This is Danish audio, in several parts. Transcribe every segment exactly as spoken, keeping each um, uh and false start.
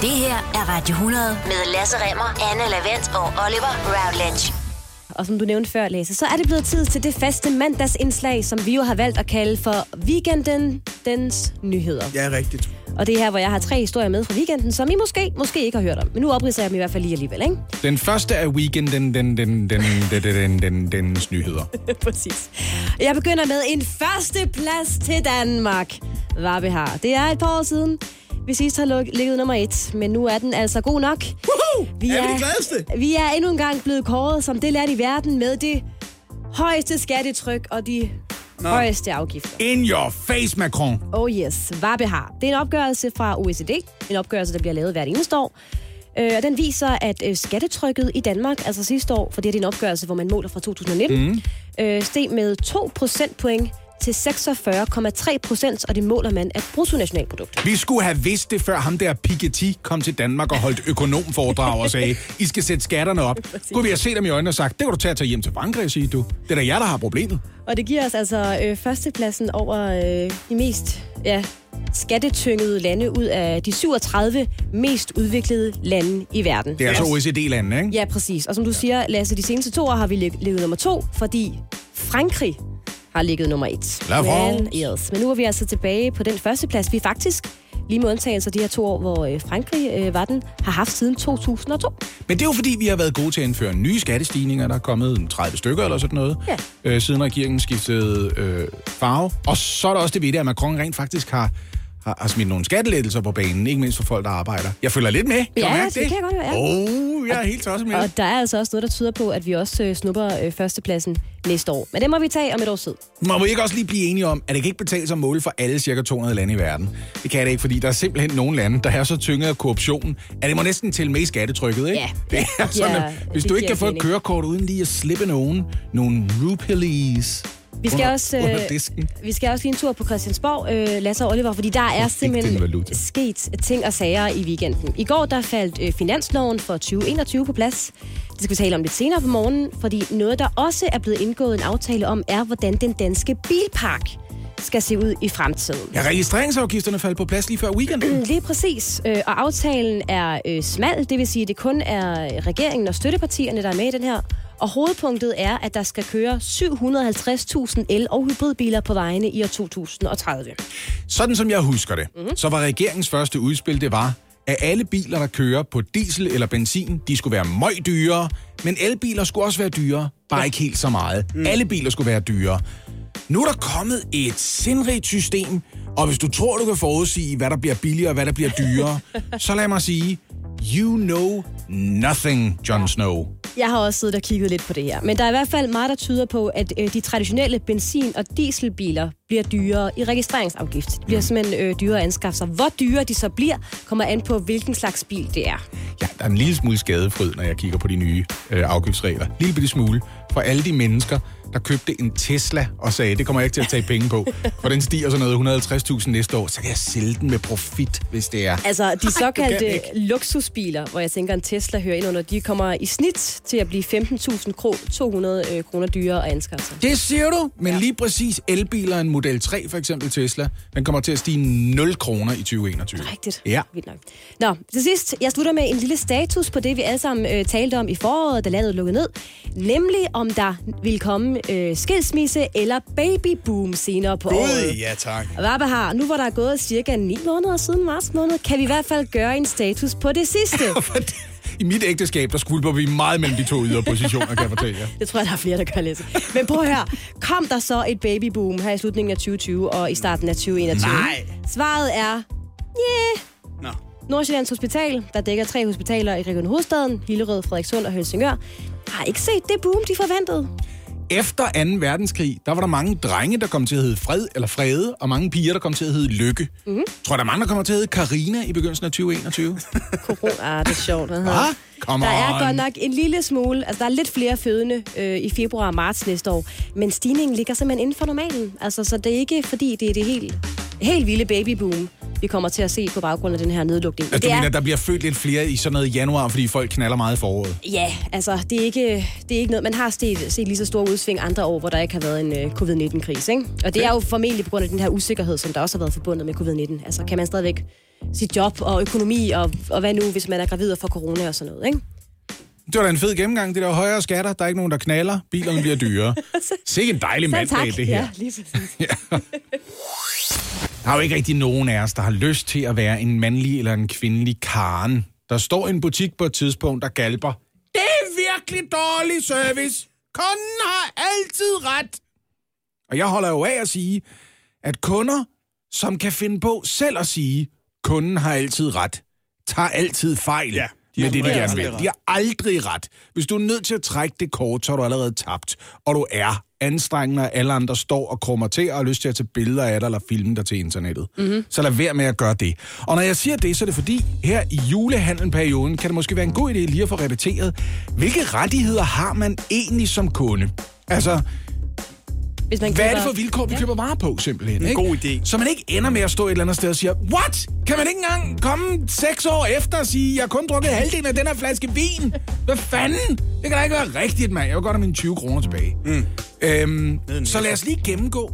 Det her er Radio hundrede med Lasse Remmer, Anne Lavent og Oliver Routledge. Og som du nævnte før, Lasse, så er det blevet tid til det faste mandagsindslag, som vi jo har valgt at kalde for Weekenden, dens nyheder. Ja, rigtigt. Og det er her, hvor jeg har tre historier med fra weekenden, som I måske, måske ikke har hørt om. Men nu opridser jeg dem i hvert fald lige alligevel, ikke? Den første er Weekenden, den, den, den, den, den, den, dens nyheder. Præcis. Jeg begynder med en førsteplads til Danmark. Hvad vi har. Det er et par år siden. Vi sidst har ligget nummer et, men nu er den altså god nok. Woohoo! Vi er, er vi de gladeste? Vi er endnu engang blevet kåret som det land i verden med det højeste skattetryk og de Nå. højeste afgifter. In your face, Macron! Oh yes, hvad behar. Det er en opgørelse fra O E C D, en opgørelse, der bliver lavet hvert eneste år. Og den viser, at skattetrykket i Danmark, altså sidste år, for det er en opgørelse, hvor man måler fra to tusind nitten, mm. steg med to procentpoint til seksogfyrre komma tre procent, og det måler man af bruttonationalproduktet. Vi skulle have vidst det, før ham der Piketty kom til Danmark og holdt økonomforedrag og sagde, I skal sætte skatterne op. Kunne vi have set dem i øjnene og sagt, det kan du tage til hjem til Frankrig og sige, du, det er da jer, der har problemet. Og det giver os altså øh, førstepladsen over øh, de mest ja, skattetyngede lande ud af de syvogtredive mest udviklede lande i verden. Det er altså O E C D-landene, ikke? Ja, præcis. Og som du siger, Lasse, de seneste to år har vi ligget nummer to, fordi Frankrig har ligget nummer et. Men, yes. Men nu er vi altså tilbage på den første plads, vi faktisk, lige med undtagelser de her to år, hvor Frankrig øh, var den, har haft siden to tusind og to. Men det er jo fordi, vi har været gode til at indføre nye skattestigninger. Der er kommet tredive stykker eller sådan noget, ja. øh, siden regeringen skiftede øh, farve. Og så er der også det ved det, at Macron rent faktisk har, har, har smidt nogle skattelettelser på banen, ikke mindst for folk, der arbejder. Jeg følger lidt med. Kan ja, mærke det? Det kan jeg godt høre. Oh, jeg er og, helt tosset med. Og der er altså også noget, der tyder på, at vi også øh, snupper øh, førstepladsen næste år. Men det må vi tage om et års tid. Må vi ikke også lige blive enige om, at det kan ikke betale sig at måle for alle cirka to hundrede lande i verden? Det kan det ikke, fordi der er simpelthen nogle lande, der er så tynget af korruption, at det må næsten tælle med i skattetrykket, ikke? Ja. Det er sådan, ja, at, hvis det du ikke kan få et kørekort uden lige at slippe nogen, nogle rupees. Vi skal, under, også, under vi skal også lige en tur på Christiansborg, øh, Lasse og Oliver, fordi der er simpelthen sket ting og sager i weekenden. I går der faldt øh, finansloven for tyve enogtyve på plads. Det skal vi tale om lidt senere på morgenen, fordi noget, der også er blevet indgået en aftale om, er, hvordan den danske bilpark skal se ud i fremtiden. Ja, registreringsafgifterne faldt på plads lige før weekenden. Lige præcis. Og aftalen er smal, det vil sige, at det kun er regeringen og støttepartierne, der er med i den her. Og hovedpunktet er, at der skal køre syv hundrede og halvtreds tusind el- og hybridbiler på vejene i år to tusind og tredive. Sådan som jeg husker det, mm-hmm. så var regeringens første udspil, det var, at alle biler, der kører på diesel eller benzin, de skulle være meget dyrere, men elbiler skulle også være dyrere, bare ja. ikke helt så meget. Mm. Alle biler skulle være dyrere. Nu er der kommet et sindrigt system, og hvis du tror, du kan forudsige, hvad der bliver billigere og hvad der bliver dyrere, så lad mig sige, you know nothing, Jon Snow. Jeg har også siddet og kigget lidt på det her, men der er i hvert fald meget, der tyder på, at øh, de traditionelle benzin- og dieselbiler bliver dyrere i registreringsafgift. Det bliver simpelthen øh, dyrere at anskaffe sig. Hvor dyre de så bliver, kommer an på, hvilken slags bil det er. Ja, der er en lille smule skadefryd, når jeg kigger på de nye øh, afgiftsregler. Lille bitte smule for alle de mennesker, der købte en Tesla og sagde, det kommer jeg ikke til at tage penge på, for den stiger sådan noget et hundrede og halvtreds tusind næste år, så kan jeg sælge den med profit, hvis det er. Altså, de såkaldte luksusbiler, hvor jeg tænker, en Tesla hører ind under, de kommer i snit til at blive femten tusind to hundrede kroner dyrere at anskaffe sig. Det siger du, men ja. lige præcis elbiler, en Model tre for eksempel Tesla, den kommer til at stige nul kroner i tyve enogtyve. Rigtigt. Ja. Vildt nok. Nå, til sidst, jeg slutter med en lille status på det, vi alle sammen øh, talte om i foråret, da landet lukkede ned, nemlig om der ville komme Øh, skilsmisse eller babyboom senere på God, året. Ja, tak. Hvad har nu hvor der er gået cirka ni måneder siden marts måned, kan vi i hvert fald gøre en status på det sidste. I mit ægteskab, der skvulper vi meget mellem de to ydre positioner, kan jeg fortælle jer. Det tror jeg, der er flere, der gør lidt. Men prøv her. Kom der så et babyboom her i slutningen af tyve tyve og i starten af tyve enogtyve? Nej. Svaret er, yeah. Nå. Nordsjællands Hospital, der dækker tre hospitaler i Region Hovedstaden, Hillerød, Frederikssund og Helsingør, har ikke set det boom, de forventede. Efter anden verdenskrig, der var der mange drenge, der kom til at hedde Fred eller Frede, og mange piger, der kom til at hedde Lykke. Mm-hmm. Tror der er mange, der kommer til at hedde Karina i begyndelsen af tyve enogtyve? Corona, det er sjovt. Hvad ah, come on. Der er godt nok en lille smule, altså der er lidt flere fødende øh, i februar og marts næste år, men stigningen ligger simpelthen inden for normalen. Altså, så det er ikke, fordi det er det helt, helt vilde babyboom, vi kommer til at se på baggrund af den her nedlukning. Altså, du mener, er, der bliver født lidt flere i sådan noget i januar, fordi folk knaller meget i foråret? Ja, altså, det er ikke, det er ikke noget. Man har set, set lige så store udsving andre år, hvor der ikke har været en øh, covid nitten-krise, ikke? Og det okay. er jo formentlig på grund af den her usikkerhed, som der også har været forbundet med covid nitten. Altså, kan man stadigvæk sit job og økonomi, og, og hvad nu, hvis man er gravid og får corona og sådan noget, ikke? Det var da en fed gennemgang. Det der højere skatter, der er ikke nogen, der knaller, bilerne bliver dyrere. Sikke en dejlig mandag, det her. Ja, lige præcis. Ja. Der er jo ikke rigtig nogen af os, der har lyst til at være en mandlig eller en kvindelig Karen. Der står en butik på et tidspunkt, der galper. Det er virkelig dårlig service. Kunden har altid ret. Og jeg holder jo af at sige, at kunder, som kan finde på selv at sige, kunden har altid ret, tager altid fejl. Ja. De med det, de gerne vil. De har aldrig ret. Hvis du er nødt til at trække det kort, så er du allerede tabt. Og du er anstrengende, og alle andre står og krummer til og har lyst til at tage billeder af dig eller filme dig til internettet. Mm-hmm. Så lad være med at gøre det. Og når jeg siger det, så er det fordi, her i julehandelperioden, kan det måske være en god idé lige at få repeteret, hvilke rettigheder har man egentlig som kunde? Altså, hvis man køber... hvad er det for vilkår, vi ja. køber varer på, simpelthen? En god idé. Så man ikke ender med at stå et eller andet sted og siger, what? Kan man ikke engang komme seks år efter og sige, jeg har kun drukket halvdelen af den her flaske vin? Hvad fanden? Det kan da ikke være rigtigt, mand. Jeg vil godt have mine tyve kroner tilbage. Mm. Øhm, så lad os lige gennemgå,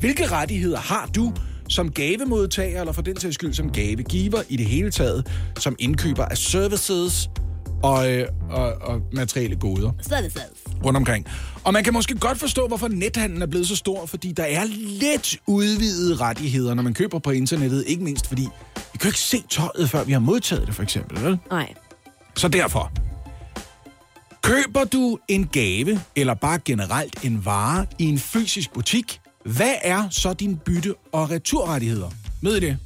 hvilke rettigheder har du som gavemodtager, eller for den sags skyld som gavegiver i det hele taget, som indkøber af services og, øh, og, og materielle goder rundt omkring. Og man kan måske godt forstå, hvorfor nethandlen er blevet så stor, fordi der er lidt udvidede rettigheder, når man køber på internettet. Ikke mindst fordi, vi kan ikke se tøjet, før vi har modtaget det, for eksempel. Vel? Nej. Så derfor, køber du en gave, eller bare generelt en vare, i en fysisk butik, hvad er så din bytte- og returrettigheder? Med i det.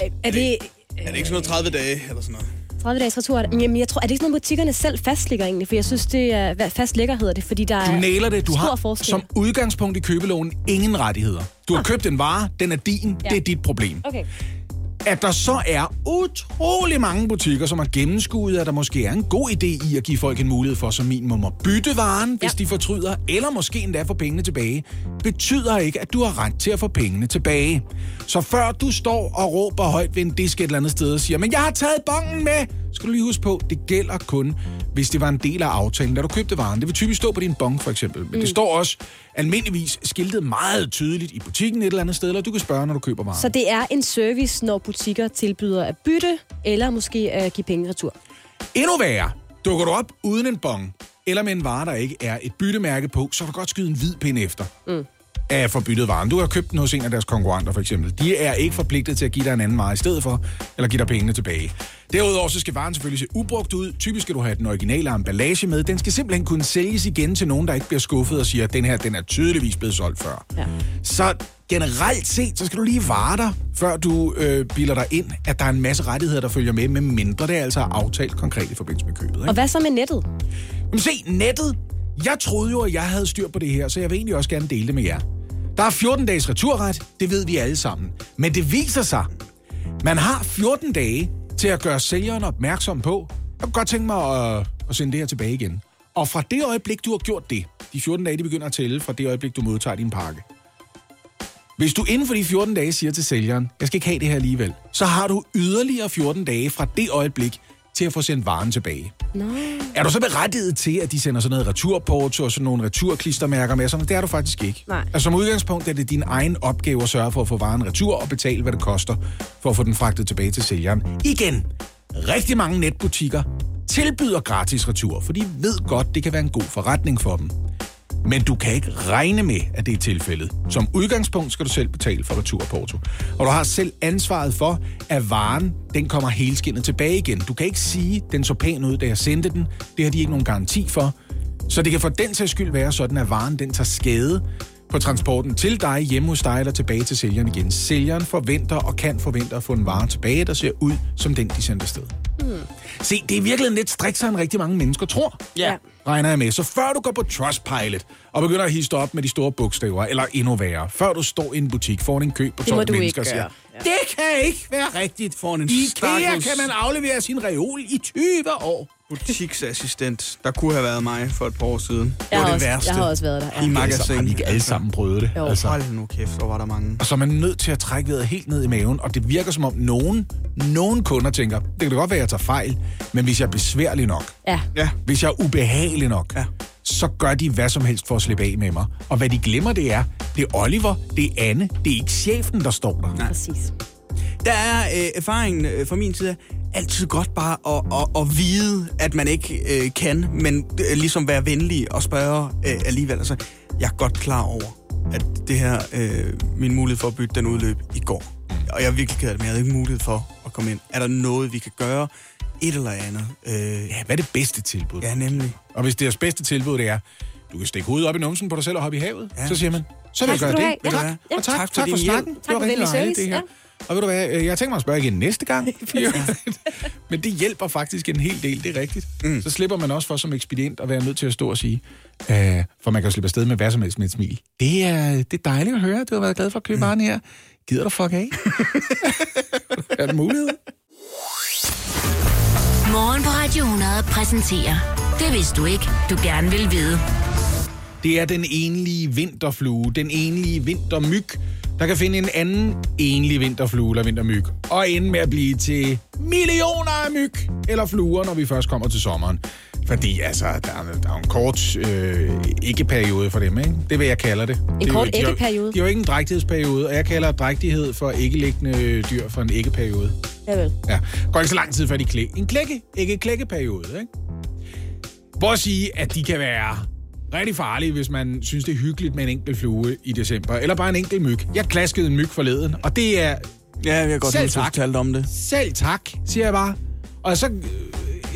Er det, er det, er det ikke sådan noget tredive dage, eller sådan noget? tredive dages retur. Jamen, jeg tror, er det ikke sådan, at butikkerne selv fastlægger egentlig? For jeg synes, det er... Hvad fastlægger hedder det? Fordi der er... Du næler det. Du har forskel. Som udgangspunkt i købeloven ingen rettigheder. Du har ah. købt en vare, den er din, ja. Det er dit problem. Okay. At der så er utrolig mange butikker, som har gennemskuet, at der måske er en god idé i at give folk en mulighed for som minimum at bytte varen, hvis ja. de fortryder, eller måske endda få pengene tilbage, betyder ikke, at du har ret til at få pengene tilbage. Så før du står og råber højt ved en disk et eller andet sted og siger, men jeg har taget bongen med, skal du lige huske på, det gælder kun, hvis det var en del af aftalen, da du købte varen. Det vil typisk stå på din bong, for eksempel. Men mm. det står også almindeligvis skiltet meget tydeligt i butikken et eller andet sted, eller du kan spørge, når du køber varen. Så det er en service, når butikker tilbyder at bytte, eller måske at give penge retur. Endnu værre, dukker du op uden en bong, eller med en vare, der ikke er et byttemærke på, så kan du godt skyde en hvid pind efter. Mm. Af forbyttet varen. Du har købt den hos en af deres konkurrenter, for eksempel. De er ikke forpligtet til at give dig en anden vare i stedet for, eller give dig pengene tilbage. Derudover så skal varen selvfølgelig se ubrugt ud. Typisk skal du have den originale emballage med. Den skal simpelthen kunne sælges igen til nogen, der ikke bliver skuffet og siger, den her, den er tydeligvis blevet solgt før. Ja. Så generelt set, så skal du lige vare dig, før du øh, bilder dig ind, at der er en masse rettigheder, der følger med, med mindre det er altså aftalt konkret i forbindelse med købet. Ikke? Og hvad så med nettet? Jamen se, nettet. Jeg troede jo, at jeg havde styr på det her, så jeg vil egentlig også gerne dele det med jer. Der er fjorten dages returret, det ved vi alle sammen. Men det viser sig, man har fjorten dage til at gøre sælgeren opmærksom på, jeg kunne godt tænke mig at, at sende det her tilbage igen. Og fra det øjeblik, du har gjort det, de fjorten dage, de begynder at tælle, fra det øjeblik, du modtager din pakke. Hvis du inden for de fjorten dage siger til sælgeren, jeg skal ikke have det her alligevel, så har du yderligere fjorten dage fra det øjeblik, til at få sendt varen tilbage. No. Er du så berettiget til, at de sender sådan noget returporto og sådan nogle returklistermærker med? Det er du faktisk ikke. Nej. Altså, som udgangspunkt er det din egen opgave at sørge for at få varen retur og betale, hvad det koster for at få den fragtet tilbage til sælgeren. Igen, rigtig mange netbutikker tilbyder gratis retur, for de ved godt, det kan være en god forretning for dem. Men du kan ikke regne med, at det er tilfældet. Som udgangspunkt skal du selv betale for returporto. Og du har selv ansvaret for, at varen den kommer helskindet tilbage igen. Du kan ikke sige, den så pæn ud, da jeg sendte den. Det har de ikke nogen garanti for. Så det kan for den sags skyld være sådan, at varen den tager skade på transporten til dig, hjemme hos dig eller tilbage til sælgeren igen. Sælgeren forventer og kan forvente at få en vare tilbage, der ser ud som den, de sendte afsted. Hmm. Se, det er virkelig lidt striksere, end rigtig mange mennesker tror, ja. regner jeg med. Så før du går på Trustpilot og begynder at hisse op med de store bogstaver, eller endnu værre, før du står i en butik foran en kø på tolv mennesker og siger, ja. det kan ikke være rigtigt. Foran en I IKEA kan man aflevere sin reol i tyve år. Butiksassistent, der kunne have været mig for et par år siden. Jeg det var det også, værste. Jeg har også været der. Ja. I magasin. Har de ikke alle sammen prøvet det? Jo. Altså. Hold nu kæft, hvor var der mange. Og så er man nødt til at trække vejret helt ned i maven, og det virker som om nogen, nogen kunder tænker, det kan da godt være, at jeg tager fejl, men hvis jeg er besværlig nok, ja. Ja. hvis jeg er ubehagelig nok, ja. så gør de hvad som helst for at slippe af med mig. Og hvad de glemmer, det er, det er Oliver, det er Anne, det er ikke chefen, der står der. Nej. Præcis. der er øh, erfaringen øh, fra min side altid godt bare at, at, at vide, at man ikke øh, kan, men øh, ligesom være venlig og spørge øh, alligevel. Altså, jeg er godt klar over, at det her, øh, min mulighed for at bytte, den udløb i går. Og jeg er virkelig ked af det, men jeg havde ikke mulighed for at komme ind. Er der noget, vi kan gøre? Et eller andet. Øh, ja, hvad er det bedste tilbud? Ja, nemlig. Og hvis det bedste tilbud, det er, du kan stikke hovedet op i numsen på dig selv og hoppe i havet, ja. Så siger man, så vil jeg gøre det. Ja, tak. Ja. Og tak, tak, tak for snakken. Tak for venlig service. Ja. Og ved du hvad, jeg tænker mig at spørge igen næste gang. Men det hjælper faktisk en hel del, det er rigtigt. Mm. Så slipper man også for som ekspedient at være nødt til at stå og sige, øh, for man kan jo slippe afsted med hvad som helst med et smil. Det er, det er dejligt at høre, du har været glad for at købe mm. varen her. Gider du fuck af? Er det mulighed? Morgen på Radio hundrede præsenterer Det vidste du ikke, du gerne vil vide. Det er den enlige vinterflue, den enlige vintermyg, der kan finde en anden enlig vinterflue eller vintermyg, og ende med at blive til millioner af myg eller fluer, når vi først kommer til sommeren. Fordi altså, der er, der er en kort øh, æggeperiode for dem, ikke? Det vil jeg kalder det. En det kort jo, æggeperiode? Det er jo ikke en drægtighedsperiode, og jeg kalder drægtighed for æggeliggende dyr for en æggeperiode. Javel. Ja, går ikke så lang tid før de klækker. En klække, ikke klækkeperiode, ikke? Hvor at sige, at de kan være rigtig farlige, hvis man synes, det er hyggeligt med en enkelt flue i december. Eller bare en enkelt myg. Jeg klaskede en myg forleden, og det er... Ja, jeg har godt selv tak. Talt om det. Selv tak, siger jeg bare. Og så...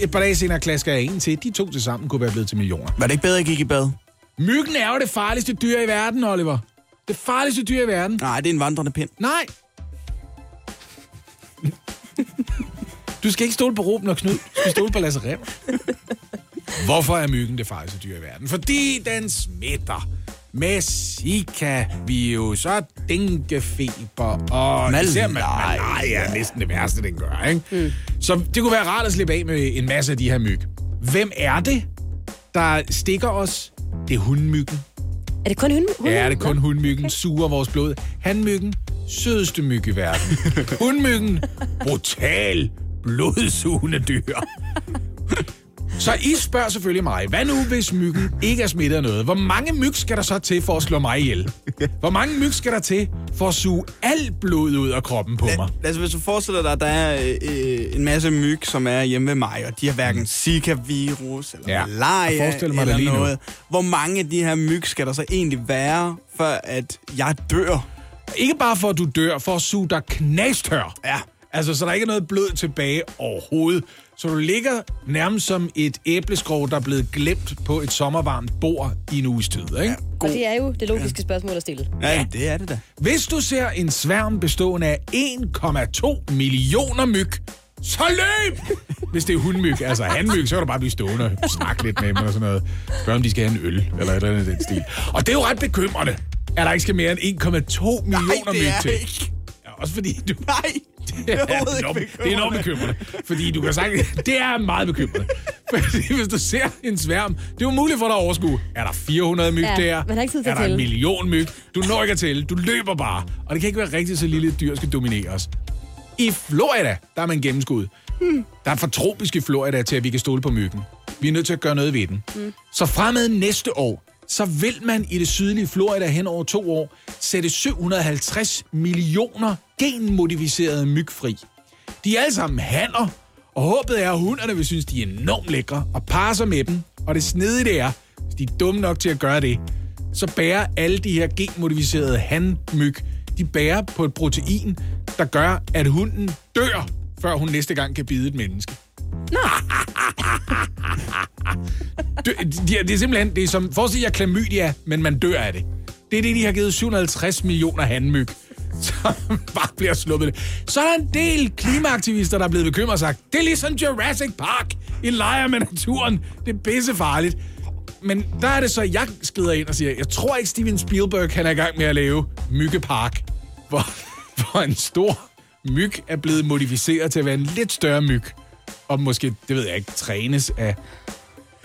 Et par dage senere klasker jeg en til. De to til sammen kunne være blevet til millioner. Var det ikke bedre, at gik i bad? Myggen er jo det farligste dyr i verden, Oliver. Det farligste dyr i verden. Nej, det er en vandrende pind. Nej. Du skal ikke stole på Ruben og Knud. Du skal stole på Lasse Remmer. Hvorfor er myggen det farligste dyr i verden? Fordi den smitter med Zika-virus og dænkefeber og Mal- især malaria er næsten det værste, den gør, ikke? Mm. Så det kunne være rart at slippe af med en masse af de her myg. Hvem er det, der stikker os? Det er hundmyggen. Er det kun hundmyggen? Ja, er det kun hundmyggen, okay. Suger vores blod. Hanmyggen, sødeste myg i verden. Hundmyggen, brutal, blodsugende dyr. Så I spørger selvfølgelig mig, hvad nu hvis myggen ikke er smittet af noget? Hvor mange myg skal der så til for at slå mig ihjel? Hvor mange myg skal der til for at suge alt blod ud af kroppen på mig? Altså hvis du forestiller dig, at der er øh, en masse myg, som er hjemme ved mig, og de har hverken Zika-virus eller ja, malaria eller noget. Nu. Hvor mange af de her myg skal der så egentlig være, før at jeg dør? Ikke bare for at du dør, for at suge dig knastør. Ja. Altså så der ikke er noget blod tilbage overhovedet. Så du ligger nærmest som et æbleskrog, der er blevet glemt på et sommervarmt bord i en uges tid, ikke? Ja, og det er jo det logiske spørgsmål at stille. Ja, ja, det er det da. Hvis du ser en sværm bestående af en komma to millioner myg, så løb! Hvis det er hundmyg, altså hanmyg, så kan du bare blive stående og snakke lidt med dem eller sådan noget. Spørg om de skal have en øl eller et eller andet den stil. Og det er jo ret bekymrende, at der ikke skal mere end en komma to millioner myg til. Ikke. Ja, også fordi du... Nej! Det er, er enormt, det er enormt bekymrende, fordi du kan sige, det er meget bekymrende. Fordi hvis du ser en sværm, det er jo muligt for dig at overskue. Er der fire hundrede myg ja, der? Er der tælle. En million myg? Du når ikke at tælle, du løber bare. Og det kan ikke være rigtigt, så lille dyr skal dominere os. I Florida, der er man gennemskud. Hmm. Der er for tropisk i Florida til, at vi kan stole på myggen. Vi er nødt til at gøre noget ved den. Hmm. Så fremad næste år, så vil man i det sydlige Florida hen over to år sætte syv hundrede og halvtreds millioner genmodificerede myg fri. De er alle sammen hanner, og håbet er, at hunderne vil synes, de er enormt lækre og parer sig med dem. Og det snedige det er, hvis de er dumme nok til at gøre det, så bærer alle de her genmodificerede hanmyg, de bærer på et protein, der gør, at hunden dør, før hun næste gang kan bide et menneske. Nå. Det er simpelthen, det er som, for at sige, jeg er klamydia, men man dør af det. Det er det, de har givet syv hundrede og halvtreds millioner hanmyg, som bare bliver sluppet. Så er der en del klimaaktivister, der er blevet bekymret og sagt, det er ligesom Jurassic Park, I leger med naturen, det er pissefarligt. Men der er det så, jeg skrider ind og siger, jeg tror ikke Steven Spielberg, han er i gang med at lave Myggepark, hvor, hvor en stor myg er blevet modificeret til at være en lidt større myg. Og måske, det ved jeg ikke, trænes af...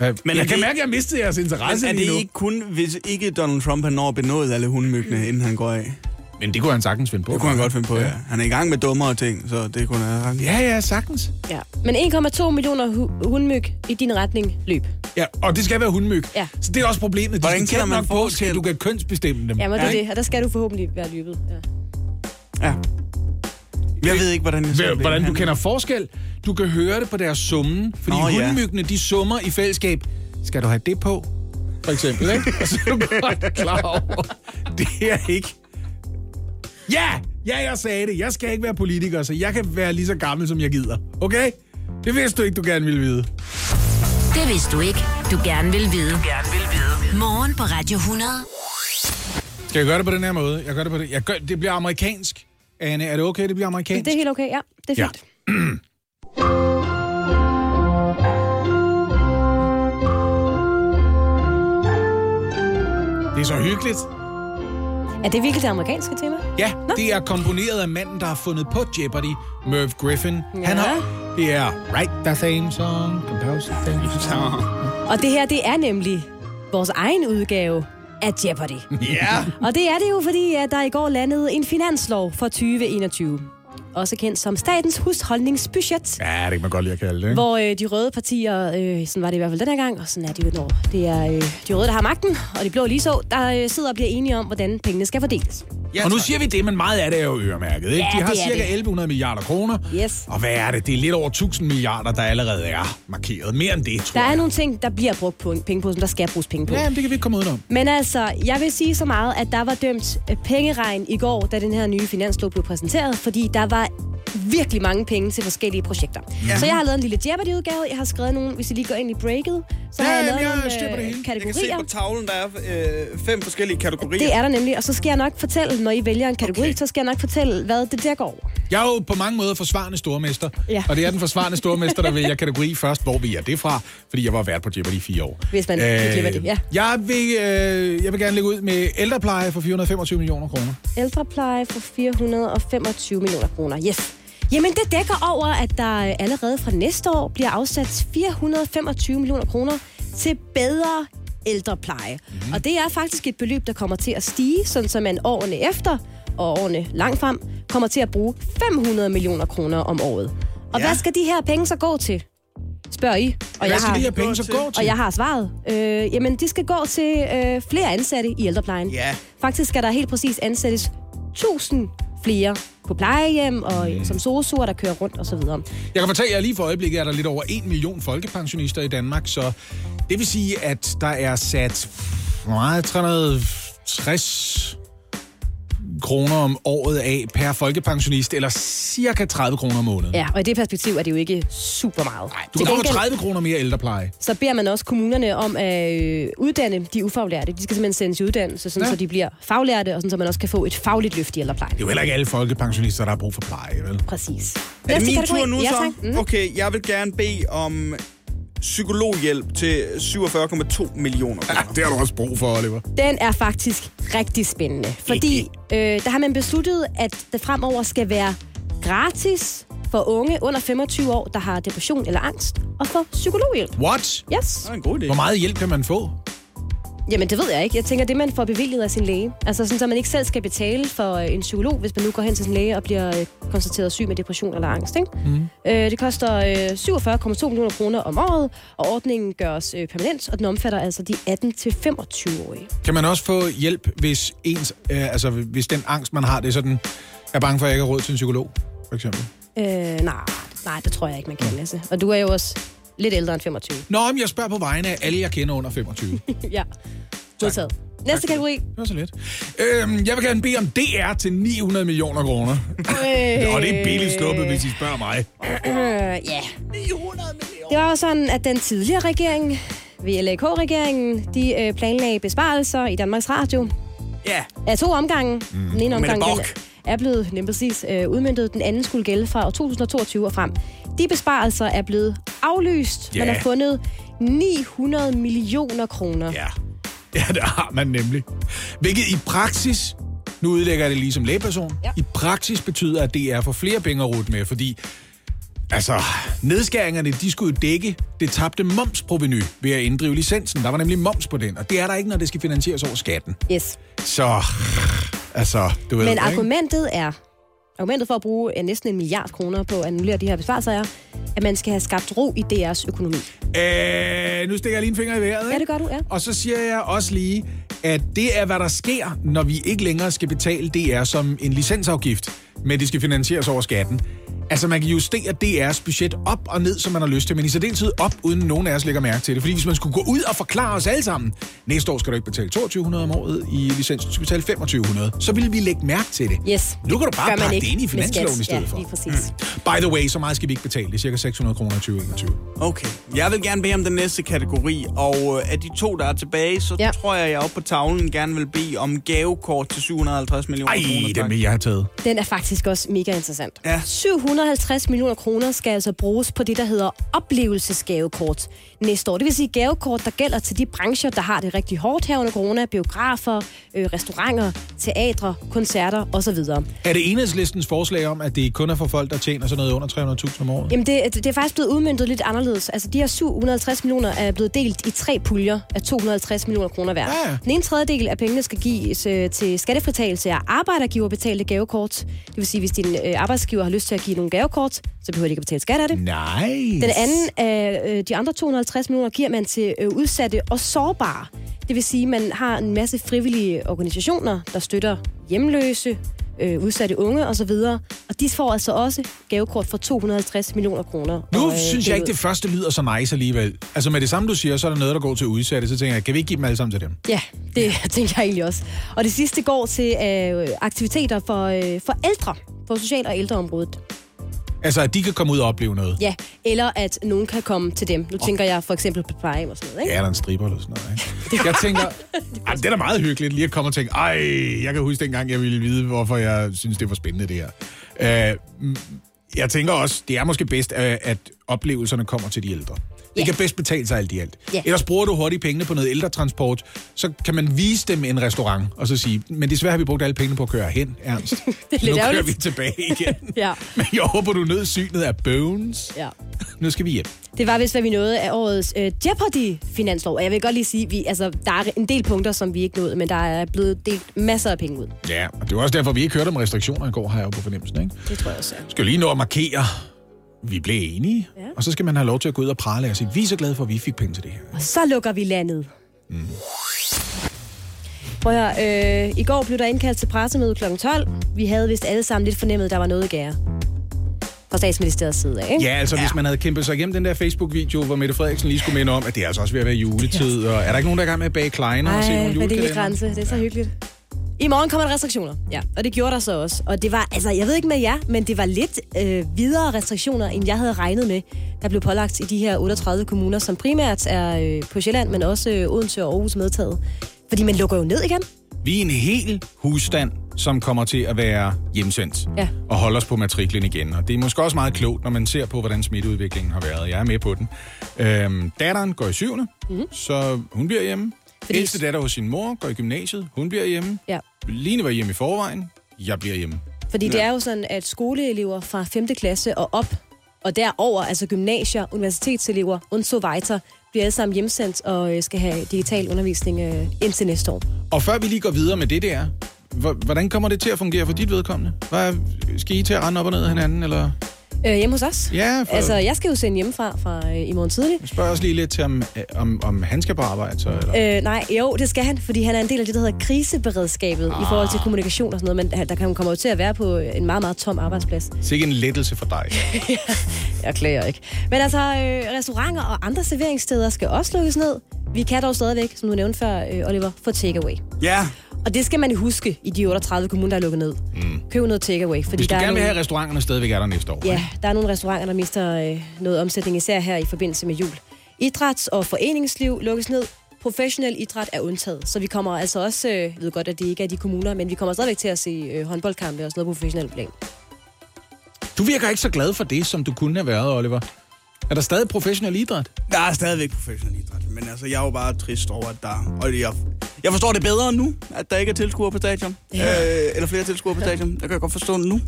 Men jeg kan ikke... mærke, at jeg mistede jeres interesse. Men er det endnu? Ikke kun, hvis ikke Donald Trump han når at benåde alle hundemyggene, inden han går af? Men det kunne han sagtens finde på. Det kunne han godt finde på, ja. Ja. Han er i gang med dummere ting, så det kunne han... Ja, ja, sagtens. Ja. Men en komma to millioner hu- hundemyg i din retning løb. Ja, og det skal være hundemyg. Ja. Så det er også problemet. Hvordan de kender man på, at du kan kønsbestemme dem? Ja, men det er det. Og der skal du forhåbentlig være løbet. Ja. Ja. Jeg ved ikke, hvordan... Jeg hvordan du kender forskel? Du kan høre det på deres summen, fordi oh, hundmyggene, ja. de summer i fællesskab. Skal du have det på? For eksempel, ikke? Og så er du godt klar over. Det er ikke... Ja! Ja, jeg sagde det. Jeg skal ikke være politiker, så jeg kan være lige så gammel, som jeg gider. Okay? Det vidste du ikke, du gerne ville vide. Det vidste du ikke, du gerne ville vide. Du gerne ville vide. Morgen på Radio hundrede. Skal jeg gøre det på den her måde? Jeg gør det på det. Jeg gør... Det bliver amerikansk. Anne, er det okay, det bliver amerikansk? Det er helt okay, ja. Det er fint. Ja. Det er så hyggeligt. Er det virkelig det amerikanske tema? Ja, Nå? det er komponeret af manden, der har fundet på Jeopardy, Merv Griffin. Ja. Han har... Det er Write the Same Song, Compose the Same Song. Og det her, det er nemlig vores egen udgave af Jeopardy. Ja. Og det er det jo, fordi at der i går landede en finanslov for tyve enogtyve. Også kendt som statens husholdningsbudget. Ja, det kan man godt lide at kalde det, ikke? Hvor øh, de røde partier, øh, sådan var det i hvert fald den her gang, og sådan er de jo når. Det er øh, de røde, der har magten, og de blå lige så, der øh, sidder og bliver enige om, hvordan pengene skal fordeles. Ja, og nu siger vi det, men meget af det er jo øremærket, ikke? Ja, de har cirka elleve hundrede milliarder kroner, yes. Og hvad er det? Det er lidt over tusind milliarder, der allerede er markeret. Mere end det, tror jeg. Der er nogle ting, der bliver brugt på, penge på, som der skal bruges penge på. Ja, det kan vi ikke komme udenom. Men altså, jeg vil sige så meget, at der var dømt pengeregn i går, da den her nye finanslov blev præsenteret, fordi der var virkelig mange penge til forskellige projekter. Ja. Så jeg har lavet en lille Jeopardy-udgave. Jeg har skrevet nogle, hvis I lige går ind i breaket, så ja, har jeg lavet jeg nogle øh, kategorier. Jeg kan se på tavlen, der er øh, fem forskellige kategorier. Det er der nemlig, og så skal jeg nok fortælle, når I vælger en kategori, okay. Så skal jeg nok fortælle, hvad det der går over. Jeg er jo på mange måder forsvarende stormester, ja. Og det er den forsvarende stormester, der vælger kategori først, hvor vi er det fra, fordi jeg var vært på Jeopardy i fire år. Hvis man øh, klipper det, ja. Jeg vil, øh, jeg vil gerne lægge ud med ældrepleje for fire hundrede og femogtyve millioner kroner. Ældrepleje for fire hundrede og femogtyve millioner kroner, yes. Jamen, det dækker over, at der allerede fra næste år bliver afsat fire hundrede og femogtyve millioner kroner til bedre ældrepleje. Mm-hmm. Og det er faktisk et beløb, der kommer til at stige, sådan så man årene efter og årene langt frem kommer til at bruge fem hundrede millioner kroner om året. Og ja. Hvad skal de her penge så gå til? Spørger I. Og jeg har, de her penge så gå til? Og jeg har svaret. Øh, jamen, de skal gå til øh, flere ansatte i ældreplejen. Yeah. Faktisk skal der helt præcis ansættes tusind flere på plejehjem og mm. som sosuer, der kører rundt og så videre. Jeg kan fortælle jer lige for øjeblikket, at der er lidt over en million folkepensionister i Danmark, så det vil sige, at der er sat tre hundrede og tres kroner om året af per folkepensionist, eller cirka tredive kroner om måneden. Ja, og i det perspektiv er det jo ikke super meget. Nej, du kan få tredive kroner mere ældrepleje. Så beder man også kommunerne om at uddanne de ufaglærte. De skal simpelthen sendes i uddannelse, sådan, ja. Så de bliver faglærte, og sådan, så man også kan få et fagligt løft i ældreplejen. Det er jo heller ikke alle folkepensionister, der har brug for pleje, vel? Præcis. Er det min tur nu så? Ja, mm. Okay, jeg vil gerne bede om psykologhjælp til syvogfyrre komma to millioner kroner. Ja, det har du også brug for, Oliver. Den er faktisk rigtig spændende, fordi øh, der har man besluttet, at det fremover skal være gratis for unge under femogtyve år, der har depression eller angst, og for psykologhjælp. What? Yes. Det er en god idé. Hvor meget hjælp kan man få? Jamen, det ved jeg ikke. Jeg tænker, det man får bevilget af sin læge. Altså sådan, så man ikke selv skal betale for en psykolog, hvis man nu går hen til sin læge og bliver konstateret syg med depression eller angst, ikke? Mm. Øh, det koster øh, syvogfyrre komma to millioner kroner om året, og ordningen gøres øh, permanent, og den omfatter altså de atten til femogtyve-årige. Kan man også få hjælp, hvis, ens, øh, altså, hvis den angst, man har, det er sådan, er bange for, at jeg ikke har råd til en psykolog, for eksempel? Øh, nej, nej, det tror jeg ikke, man kan, Lasse. Og du er jo også... lidt ældre end femogtyve. Nå, men jeg spørger på vegne af alle, jeg kender under femogtyve. Ja, modtaget. Næste kategori. Det var så lidt. Øhm, jeg vil gerne bede om D R til ni hundrede millioner kroner. Øh. Og det er billigt sluppet, hvis I spørger mig. Øh, øh, ja. ni hundrede millioner. Det var jo sådan, at den tidligere regering, V L A K-regeringen, de øh, planlagde besparelser i Danmarks Radio. Ja. Af to omgange. Mm. Den ene omgang er blevet nemlig præcis øh, udmøntet. Den anden skulle gælde fra to tusind og toogtyve og frem. De besparelser er blevet aflyst. Yeah. Man har fundet ni hundrede millioner kroner. Ja. Ja, det har man nemlig. Hvilket i praksis, nu udlægger jeg det lige som lægeperson, ja. I praksis betyder, at D R får flere penge at rute med, fordi altså, nedskæringerne, de skulle jo dække det tabte momsprovenu ved at inddrive licensen. Der var nemlig moms på den, og det er der ikke, når det skal finansieres over skatten. Yes. Så, altså, du ved. Men ikke? argumentet er... Argumentet for at bruge næsten en milliard kroner på at annullere de her besvarelser er, at man skal have skabt ro i D R's økonomi. Øh, nu stikker jeg lige en finger i vejret, ikke? Ja, det gør du, ja. Og så siger jeg også lige, at det er, hvad der sker, når vi ikke længere skal betale D R som en licensafgift. men de skal finansieres over skatten. Altså, man kan justere D R's budget op og ned, som man har lyst til, men i særdeleshed op, uden nogen af os lægger mærke til det. Fordi hvis man skulle gå ud og forklare os alle sammen, næste år skal du ikke betale to tusind to hundrede om året, i licens du skal betale to tusind fem hundrede, så ville vi lægge mærke til det. Yes. Nu kan du bare pakke det ind i finansloven i stedet for. Ja, lige præcis. Mm. By the way, så meget skal vi ikke betale. Det er cirka seks hundrede kroner i to tusind enogtyve. Okay. Jeg vil gerne bede om den næste kategori, og af de to, der er tilbage, så ja. tror jeg, jeg oppe på tavlen gerne vil bede om gavekort til syv hundrede og halvtreds millioner. Ej, kroner. Ej, den vil jeg have taget. Den er faktisk også mega interessant. Ja. syv hundrede og halvtreds millioner kroner skal altså bruges på det, der hedder oplevelsesgavekort næste år. Det vil sige gavekort, der gælder til de brancher, der har det rigtig hårdt her under corona. Biografer, øh, restauranter, teatre, koncerter osv. Er det Enhedslistens forslag om, at det kun er for folk, der tjener sådan noget under tre hundrede tusind om året? Jamen, det, det er faktisk blevet udmøntet lidt anderledes. Altså, de her syv hundrede og halvtreds millioner er blevet delt i tre puljer af to hundrede og halvtreds millioner kroner hver. Ja. Den ene tredjedel af pengene skal gives øh, til skattefritagelse af arbejdergiverbetalte gavekort. Det vil sige, hvis din øh, arbejdsgiver har lyst til at give nogle gavekort, så behøver de ikke at betale skat af det. Nice. Den anden af øh, de andre to hundrede og halvtreds millioner giver man til øh, udsatte og sårbare. Det vil sige, at man har en masse frivillige organisationer, der støtter hjemløse, øh, udsatte unge osv. Og de får altså også gavekort for to hundrede og halvtreds millioner kroner. Nu og, øh, synes jeg ikke, det første lyder så nice alligevel. Altså med det samme, du siger, så er der noget, der går til udsatte. Så tænker jeg, kan vi ikke give dem alle sammen til dem? Ja, det ja. tænker jeg egentlig også. Og det sidste går til øh, aktiviteter for, øh, for ældre, for social- og ældreområdet. Altså, at de kan komme ud og opleve noget? Ja, eller at nogen kan komme til dem. Nu tænker jeg for eksempel på plejehjem og sådan noget, ikke? Ja, eller en stripper eller sådan noget, ikke? Jeg tænker, ej, det er da meget hyggeligt lige at komme og tænke, ej, jeg kan huske dengang, jeg ville vide, hvorfor jeg synes, det var spændende, det her. Uh, jeg tænker også, det er måske bedst, at oplevelserne kommer til de ældre. Det yeah. kan bedst betale sig alt i alt. Yeah. Ellers bruger du hurtigt pengene på noget ældretransport, så kan man vise dem en restaurant, og så sige, men desværre har vi brugt alle pengene på at køre hen, Ernst. Det er lidt nu kører ærgerligt. Vi tilbage igen. ja. Men jeg håber, du nød synet af Bones. Ja. Nu skal vi hjem. Det var vist, hvad vi nåede af årets øh, Jeopardy-finanslov. Og jeg vil godt lige sige, vi, altså, der er en del punkter, som vi ikke nåede, men der er blevet delt masser af penge ud. Ja, og det var også derfor, vi ikke hørte om restriktioner i går, har jeg jo på fornemmelsen, ikke? Det tror jeg også, ja. Skal lige nå at markere... Vi blev enige, ja. Og så skal man have lov til at gå ud og prale og sige, vi er så glade for, at vi fik penge til det her. Og så lukker vi landet. Mm. Prøv at høre, øh, i går blev der indkaldt til pressemøde klokken tolv. Vi havde vist alle sammen lidt fornemmet, at der var noget at gære. Fra statsministeriets side af, ikke? Ja, altså ja. Hvis man havde kæmpet sig igennem den der Facebook-video, hvor Mette Frederiksen lige skulle minde om, at det er altså også ved at være juletid, og er der ikke nogen, der er i gang med at bage kleiner og se nogle julekalender? Det er grænse, det er så hyggeligt. I morgen kommer der restriktioner, ja, og det gjorde der så også. Og det var, altså, jeg ved ikke med jer, men det var lidt øh, videre restriktioner, end jeg havde regnet med, der blev pålagt i de her otteogtredive kommuner, som primært er øh, på Sjælland, men også øh, Odense og Aarhus medtaget. Fordi man lukker jo ned igen. Vi er en hel husstand, som kommer til at være hjemsendt ja. og holde os på matriklen igen. Og det er måske også meget klogt, når man ser på, hvordan smitteudviklingen har været. Jeg er med på den. Øhm, datteren går i syvende, mm-hmm. så hun bliver hjemme. Fordi... Ældste datter hos sin mor, går i gymnasiet, hun bliver hjemme. Ja. Line var hjemme i forvejen, jeg bliver hjemme. Fordi ja. det er jo sådan, at skoleelever fra femte klasse og op, og derover, altså gymnasier, universitetselever, und so weiter, bliver alle sammen hjemsendt og skal have digital undervisning øh, indtil næste år. Og før vi lige går videre med det der, hvordan kommer det til at fungere for dit vedkommende? Hvad, skal I til at rende op og ned af hinanden, eller... Øh, hjemme hos os? Ja, for... Altså, jeg skal jo sende hjemmefra fra øh, i morgen tidlig. Jeg spørger også lige lidt til, om, øh, om, om han skal på arbejde, så? Eller? Øh, nej, jo, det skal han, fordi han er en del af det, der hedder kriseberedskabet ah. i forhold til kommunikation og sådan noget, men der kan komme jo til at være på en meget, meget tom arbejdsplads. Så ikke en lettelse for dig? Jeg klager ikke. Men altså, øh, restauranter og andre serveringssteder skal også lukkes ned. Vi kan dog stadigvæk, som du nævnte før, øh, Oliver, få takeaway. Ja! Yeah. Og det skal man huske i de otteogtredive kommuner, der er lukket ned. Mm. Køb noget takeaway. Fordi hvis du der gerne nogle... vil have restauranterne stadigvæk er der næste år. Ja, ikke? Der er nogle restauranter, der mister øh, noget omsætning, især her i forbindelse med jul. Idræts- og foreningsliv lukkes ned. Professionel idræt er undtaget. Så vi kommer altså også, øh, jeg ved godt, at det ikke er de kommuner, men vi kommer stadigvæk til at se øh, håndboldkampe og sådan noget professionelt plan. Du virker ikke så glad for det, som du kunne have været, Oliver. Er der stadig professionel idræt? Der er stadigvæk professionel idræt, men altså, jeg er jo bare trist over, at der... Og jeg, jeg forstår det bedre nu, at der ikke er tilskuere på stadion. Ja. Øh, eller flere tilskuere på stadion. Jeg kan jeg godt forstå det nu.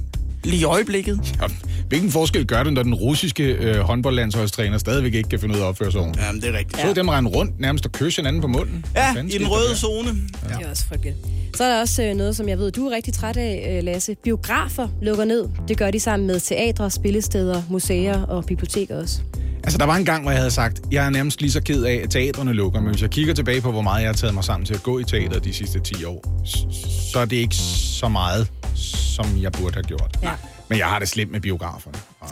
Lige i øjeblikket. Ja, hvilken forskel gør det, når den russiske øh, håndboldlandsholdstræner stadigvæk ikke kan finde ud af at opføre sig ordentligt? Jamen, det er rigtigt. Så ja. dem rende rundt nærmest og kysse hinanden på munden. Ja, i den røde zone. Ja. Det er også frygteligt. Så er der også øh, noget, som jeg ved, du er rigtig træt af, øh, Lasse. Biografer lukker ned. Det gør de sammen med teatre, spillesteder, museer og biblioteker også. Altså, der var en gang, hvor jeg havde sagt, jeg er nærmest lige så ked af, at teatrene lukker, men hvis jeg kigger tilbage på, hvor meget jeg har taget mig sammen til at gå i teateret de sidste ti år, så er det ikke så meget, som jeg burde have gjort. Ja. Men jeg har det slemt med biograferne. Og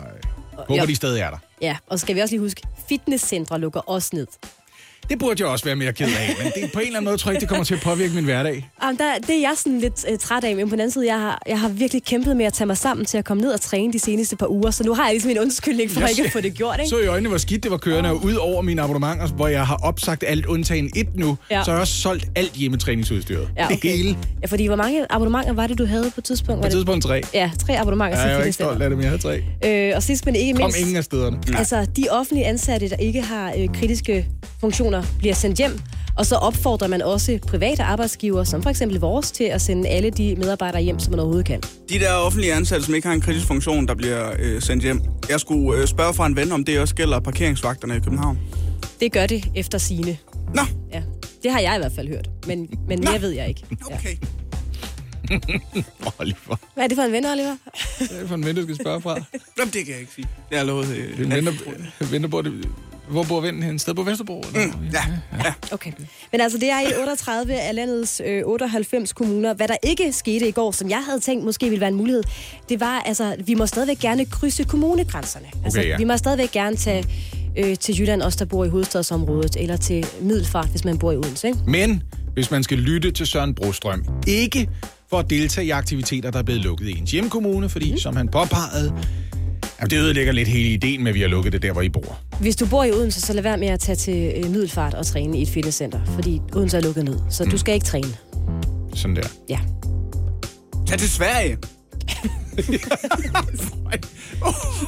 håber, jo. de stadig er der. Ja, og så skal vi også lige huske, fitnesscentre lukker også ned. Det burde jeg også være mere ked af, men det, på en eller anden måde tror jeg ikke, det kommer til at påvirke min hverdag. Jamen, der, det er jeg sådan lidt uh, træt af, men på den anden side, jeg har, jeg har virkelig kæmpet med at tage mig sammen til at komme ned og træne de seneste par uger, så nu har jeg ligesom en undskyldning for jeg ikke at få det gjort, ikke? Så i øjnene, hvor skidt det var kørende, og ud over mine abonnementer, hvor jeg har opsagt alt undtagen et nu, ja. så har jeg også solgt alt hjemmetræningsudstyret. Ja, okay. Det hele. Ja, fordi hvor mange abonnementer var det, du havde på et tidspunkt? På et tidspunkt tre. Ja, tre abonnementer. Ja, jeg er ikke stolt af dem, jeg havde tre. Øh, og sidst, men ikke mindst, kom ingen af stederne. Altså, de offentlige ansatte, der ikke har øh, kritiske funktioner, bliver sendt hjem, og så opfordrer man også private arbejdsgivere, som for eksempel vores, til at sende alle de medarbejdere hjem, som man overhovedet kan. De der offentlige ansatte, som ikke har en kritisk funktion, der bliver øh, sendt hjem. Jeg skulle øh, spørge fra en ven, om det også gælder parkeringsvagterne i København. Det gør det efter sigende. Nå! Ja, det har jeg i hvert fald hørt, men, men mere ved jeg ikke. Ja. Okay. Oliver. Hvad er det for en ven, Oliver? Hvad er det for en ven, du skal spørge fra? Jamen, det kan jeg ikke sige. Det er lovet. Øh, det er en ven, der Hvor bor vennen hen? Sted på Vesterbro? Eller? Mm, ja, ja. Okay. Men altså, det er i otteogtredive af landets øh, otteoghalvfems kommuner. Hvad der ikke skete i går, som jeg havde tænkt måske ville være en mulighed, det var, altså, vi må stadigvæk gerne krydse kommunegrænserne. Altså, okay, ja. Vi må stadigvæk gerne tage øh, til Jylland, også der bor i hovedstadsområdet, eller til Middelfart, hvis man bor i Odense, ikke? Men hvis man skal lytte til Søren Brostrøm, ikke for at deltage i aktiviteter, der er blevet lukket i ens hjemkommune, fordi, mm. som han påpegede, jamen, det ødelægger lidt hele ideen med, at vi har lukket det der, hvor I bor. Hvis du bor i Odense, så lad være med at tage til Middelfart og træne i et fitnesscenter, fordi Odense er lukket ned, så mm. du skal ikke træne. Sådan der. Ja. Tag til Sverige!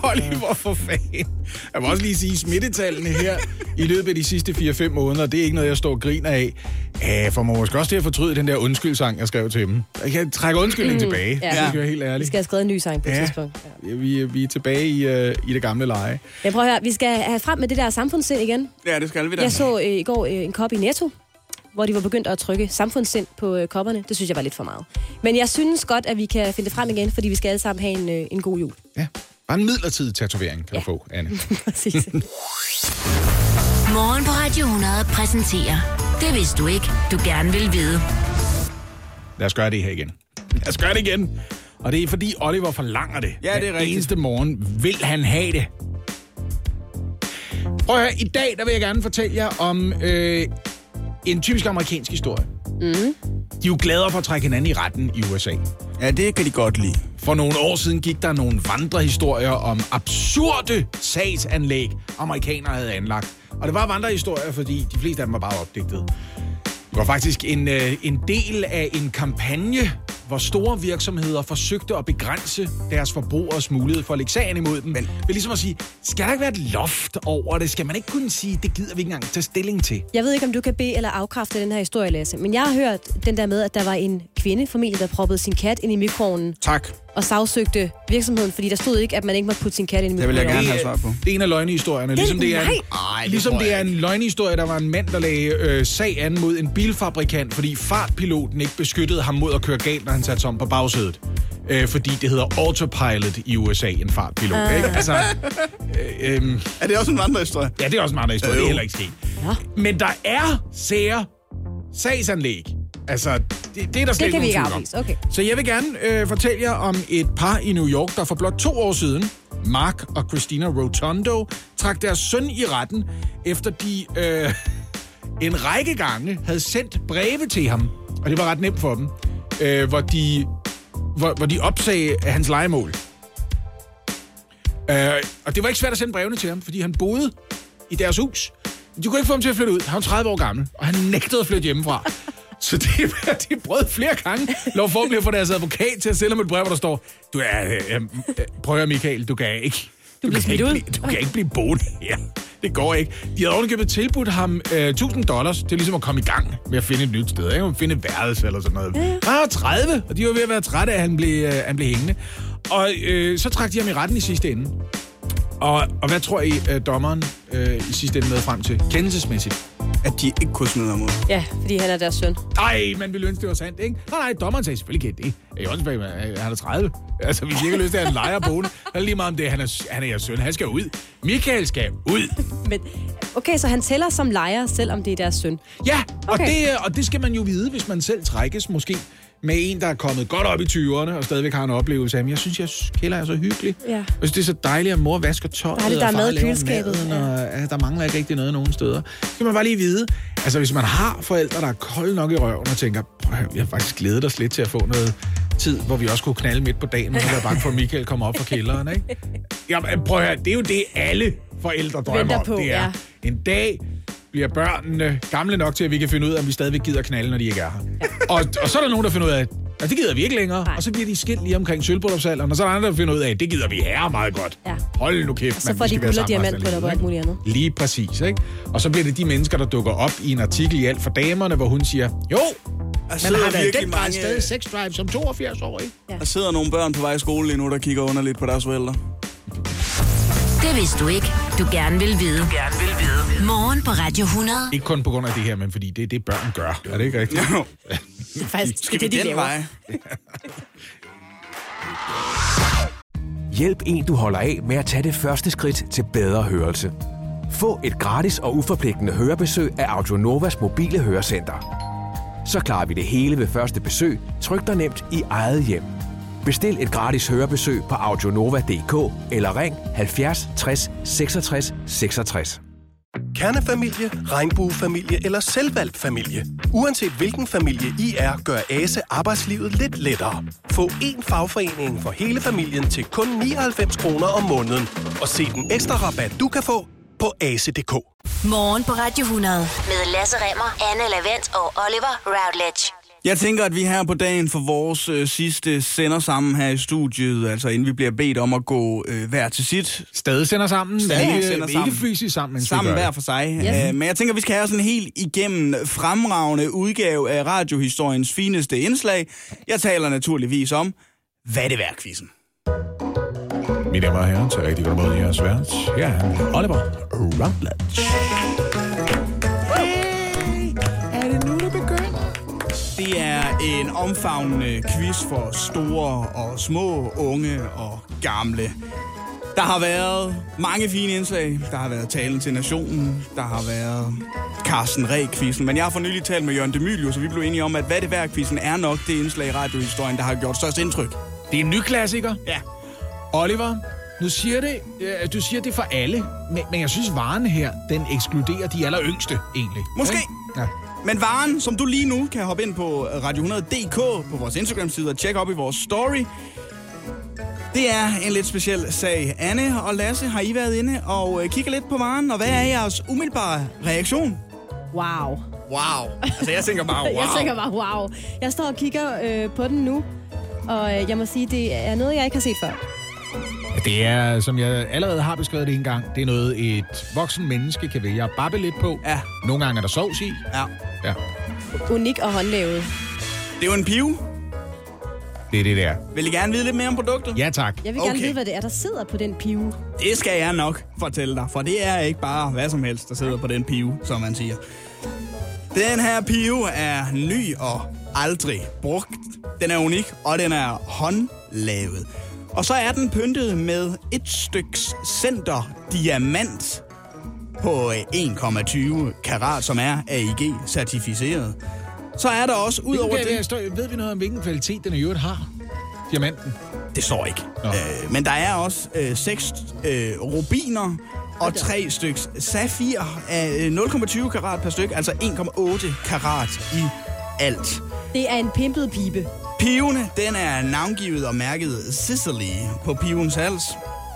Oliver, for fanden. Jeg må også lige sige, smittetallene her i løbet af de sidste fire fem måneder, det er ikke noget, jeg står og griner af. Æh, for man måske også til at fortryde den der undskyld-sang, jeg skrev til dem. Jeg kan trække undskyldningen mm, tilbage, ja. Det skal være helt ærligt. Vi skal have skrevet en ny sang på et ja. tidspunkt. Ja. Vi, vi er tilbage i, uh, i det gamle leje. Jeg prøver at høre, vi skal have frem med det der samfundssind igen. Ja, det skal vi da. Jeg så uh, i går uh, en kop i Netto, hvor de var begyndt at trykke samfundssind på kopperne. Det synes jeg var lidt for meget. Men jeg synes godt, at vi kan finde det frem igen, fordi vi skal alle sammen have en, en god jul. Ja, bare en midlertidig tatovering kan ja. du få, Anne. Præcis. Morgen på Radio hundrede præsenterer Det vidste du ikke, du gerne vil vide. Lad os gøre det her igen. Lad os gøre det igen. Og det er fordi Oliver forlanger det. Ja, det er rigtigt. Den eneste morgen vil han have det. Prøv at høre, i dag der vil jeg gerne fortælle jer om... Øh, en typisk amerikansk historie. Mm. De er jo gladere for at trække hinanden i retten i U S A. Ja, det kan de godt lide. For nogle år siden gik der nogle vandrehistorier om absurde sagsanlæg, amerikanere havde anlagt. Og det var vandrehistorier, fordi de fleste af dem var bare opdigtet. Det var faktisk en, en del af en kampagne, hvor store virksomheder forsøgte at begrænse deres forbrugeres mulighed for at lægge sagen imod dem. Men ligesom at sige, skal der ikke være et loft over det? Skal man ikke kunne sige, det gider vi ikke engang tage stilling til? Jeg ved ikke, om du kan bede eller afkræfte den her historie, Lasse, men jeg har hørt den der med, at der var en kvindefamilie, der proppede sin kat ind i mikroovnen. Tak. Og sagsøgte virksomheden, fordi der stod ikke, at man ikke måtte putte sin kat ind i mikroovnen. Det vil jeg gerne have svar på. Det er en af løgnehistorierne. Ligesom det er en, Ej, ligesom det er en løgnehistorie, der var en mand, der lagde øh, sag an mod en bilfabrikant, fordi fartpiloten ikke beskyttede ham mod at køre galt, når han satte sig om på bagsædet. Øh, fordi det hedder autopilot i U S A, en fartpilot. Uh. Ikke? Altså, øh, øh, er det også en vandrehistorie? Ja, det er også en vandrehistorie. Øh, det er heller ikke sket. Ja. Men der er sære sagsanlæg. Altså, det, det er der slet ikke nogen tvivl om. Okay. Så jeg vil gerne øh, fortælle jer om et par i New York, der for blot to år siden, Mark og Christina Rotondo, trak deres søn i retten, efter de øh, en række gange havde sendt breve til ham. Og det var ret nemt for dem. Øh, hvor, de, hvor, hvor de opsagde hans lejemål. Øh, og det var ikke svært at sende brevene til ham, fordi han boede i deres hus. De kunne ikke få ham til at flytte ud. Han var tredive år gammel, og han nægtede at flytte hjemmefra. Så det de brød flere gange lov for at blive for deres advokat til at sælge ham et brev, hvor der står, du er, øh, øh, prøv at Michael, du kan ikke, du, du, kan, ikke blive, du kan ikke blive boende her. Det går ikke. De havde ovenikøbet tilbudt ham øh, tusind dollars til ligesom at komme i gang med at finde et nyt sted. Ikke? Finde et værelse eller sådan noget. Han var tredive, og de var ved at være trætte af, at han blev, øh, han blev hængende. Og øh, så trak de ham i retten i sidste ende. Og, og hvad tror I, øh, dommeren øh, i sidste ende nåede frem til? Kendelsesmæssigt. At de ikke kunne smide ham ud. Ja, fordi han er deres søn. Nej, man ville ønske, det var sandt, ikke? Nej, nej, dommeren sagde selvfølgelig ikke det. Jeg er han er tredive. Altså, vi har ikke lyst til, at han leger boende. Han er lige meget om det. Han er, han er jeres søn. Han skal ud. Michael skal ud. Men, okay, så han tæller som lejer, selvom det er deres søn? Ja, og, okay. det, og det skal man jo vide, hvis man selv trækkes måske med en, der er kommet godt op i tyverne og stadigvæk har en oplevelse af, men jeg synes, jeg kælder er så hyggelig. Ja. Jeg synes, det er så dejligt, at mor vasker tøjet, og far laver maden, ja. og altså, der mangler ikke rigtig noget nogen steder. Så kan man bare lige vide, altså hvis man har forældre, der er kolde nok i røven og tænker, jeg har faktisk glædet os lidt til at få noget tid, hvor vi også kunne knalde midt på dagen, når jeg var bange for, at Michael kommer op fra kælderen, ikke? Jamen, prøv at høre, det er jo det, alle forældre drømmer om. På, det er ja. en dag... bliver børnene gamle nok til, at vi kan finde ud af, om vi stadigvæk gider knalde, når de ikke er her. Ja. Og, og så er der nogen, der finder ud af, at det gider vi ikke længere. Nej. Og så bliver de skilt lige omkring sølvbryllupsalderen, og så er der andre, der finder ud af, at det gider vi herre meget godt. Ja. Hold nu kæft, og så får man, de guld og diamant på dig og alt muligt andet. Lige præcis, ikke? Og så bliver det de mennesker, der dukker op i en artikel i Alt for Damerne, hvor hun siger, jo, man har da den bare stadig sex drive som toogfirs-årig. Ja. Der sidder nogle børn på vej i skole lige nu, der kigger underligt på deres forældre. Det vidste du ikke. Du gerne vil vide. Du gerne vil vide. Morgen på Radio hundrede. Ikke kun på grund af det her, men fordi det er det, børn gør. Er det ikke rigtigt? Jo. Det er faktisk det, det, de laver. Hjælp en, du holder af med at tage det første skridt til bedre hørelse. Få et gratis og uforpligtende hørebesøg af Audionovas mobile hørecenter. Så klarer vi det hele ved første besøg, trygt og nemt i eget hjem. Bestil et gratis hørebesøg på audionova punktum d k eller ring halvfjerds tres seksogtres seksogtres. Kernefamilie, regnbuefamilie eller selvvalgt familie. Uanset hvilken familie I er, gør A S E arbejdslivet lidt lettere. Få én fagforening for hele familien til kun nioghalvfems kroner om måneden. Og se den ekstra rabat, du kan få på a c punktum d k. Morgen på Radio hundrede med Lasse Remmer, Anne Lavent og Oliver Routledge. Jeg tænker, at vi her på dagen for vores øh, sidste sender sammen her i studiet, altså inden vi bliver bedt om at gå øh, hver til sit. Stadig sender sammen. Stadig sender sammen. Ikke, ikke fysisk sammen. Sammen hver for sig. Yes. Uh, men jeg tænker, at vi skal have sådan en helt igennem fremragende udgave af radiohistoriens fineste indslag. Jeg taler naturligvis om, hvad det var quizzen. Mit damer og herrer, tager rigtig godt mod jeres vært. Her er Oliver Routledge. Det er en omfavnende quiz for store og små, unge og gamle. Der har været mange fine indslag. Der har været talen til nationen. Der har været Carsten Ree-quizzen. Men jeg har for nylig talt med Jørgen Demilio, så vi blev enige om, at hvad det var quizzen er nok det indslag i radiohistorien, der har gjort størst indtryk. Det er en ny klassiker. Ja. Oliver, nu siger det, øh, du siger det for alle, men, men jeg synes, varen her, den ekskluderer de aller yngste, egentlig. Måske. Ja. Men varen, som du lige nu kan hoppe ind på radio hundrede punktum d k på vores Instagram-side og tjekke op i vores story, det er en lidt speciel sag. Anne og Lasse, har I været inde og kigger lidt på varen, og hvad er jeres umiddelbare reaktion? Wow. Wow. Altså, jeg tænker bare, wow. jeg tænker bare, wow. Jeg står og kigger øh, på den nu, og jeg må sige, det er noget, jeg ikke har set før. Det er, som jeg allerede har beskrevet det en gang, det er noget, et voksen menneske kan vælge at babbe lidt på. Ja. Nogle gange er der sovs i. Ja. ja. Unik og håndlavet. Det er jo en pive. Det er det, der. Vil I gerne vide lidt mere om produktet? Ja, tak. Jeg vil okay. gerne vide, hvad det er, der sidder på den pive. Det skal jeg nok fortælle dig, for det er ikke bare hvad som helst, der sidder på den pive, som man siger. Den her pive er ny og aldrig brugt. Den er unik, og den er håndlavet. Og så er den pyntet med et styks center diamant på en komma tyve karat, som er A I G-certificeret. Så er der også, ud over det... Står, ved vi noget om, hvilken kvalitet den i øvrigt har, diamanten? Det står ikke. Øh, men der er også øh, seks øh, rubiner og tre styks safir af nul komma tyve karat per styk, altså en komma otte karat i alt. Det er en pimpet pibe. Pivene, den er navngivet og mærket Sicily på pivens hals.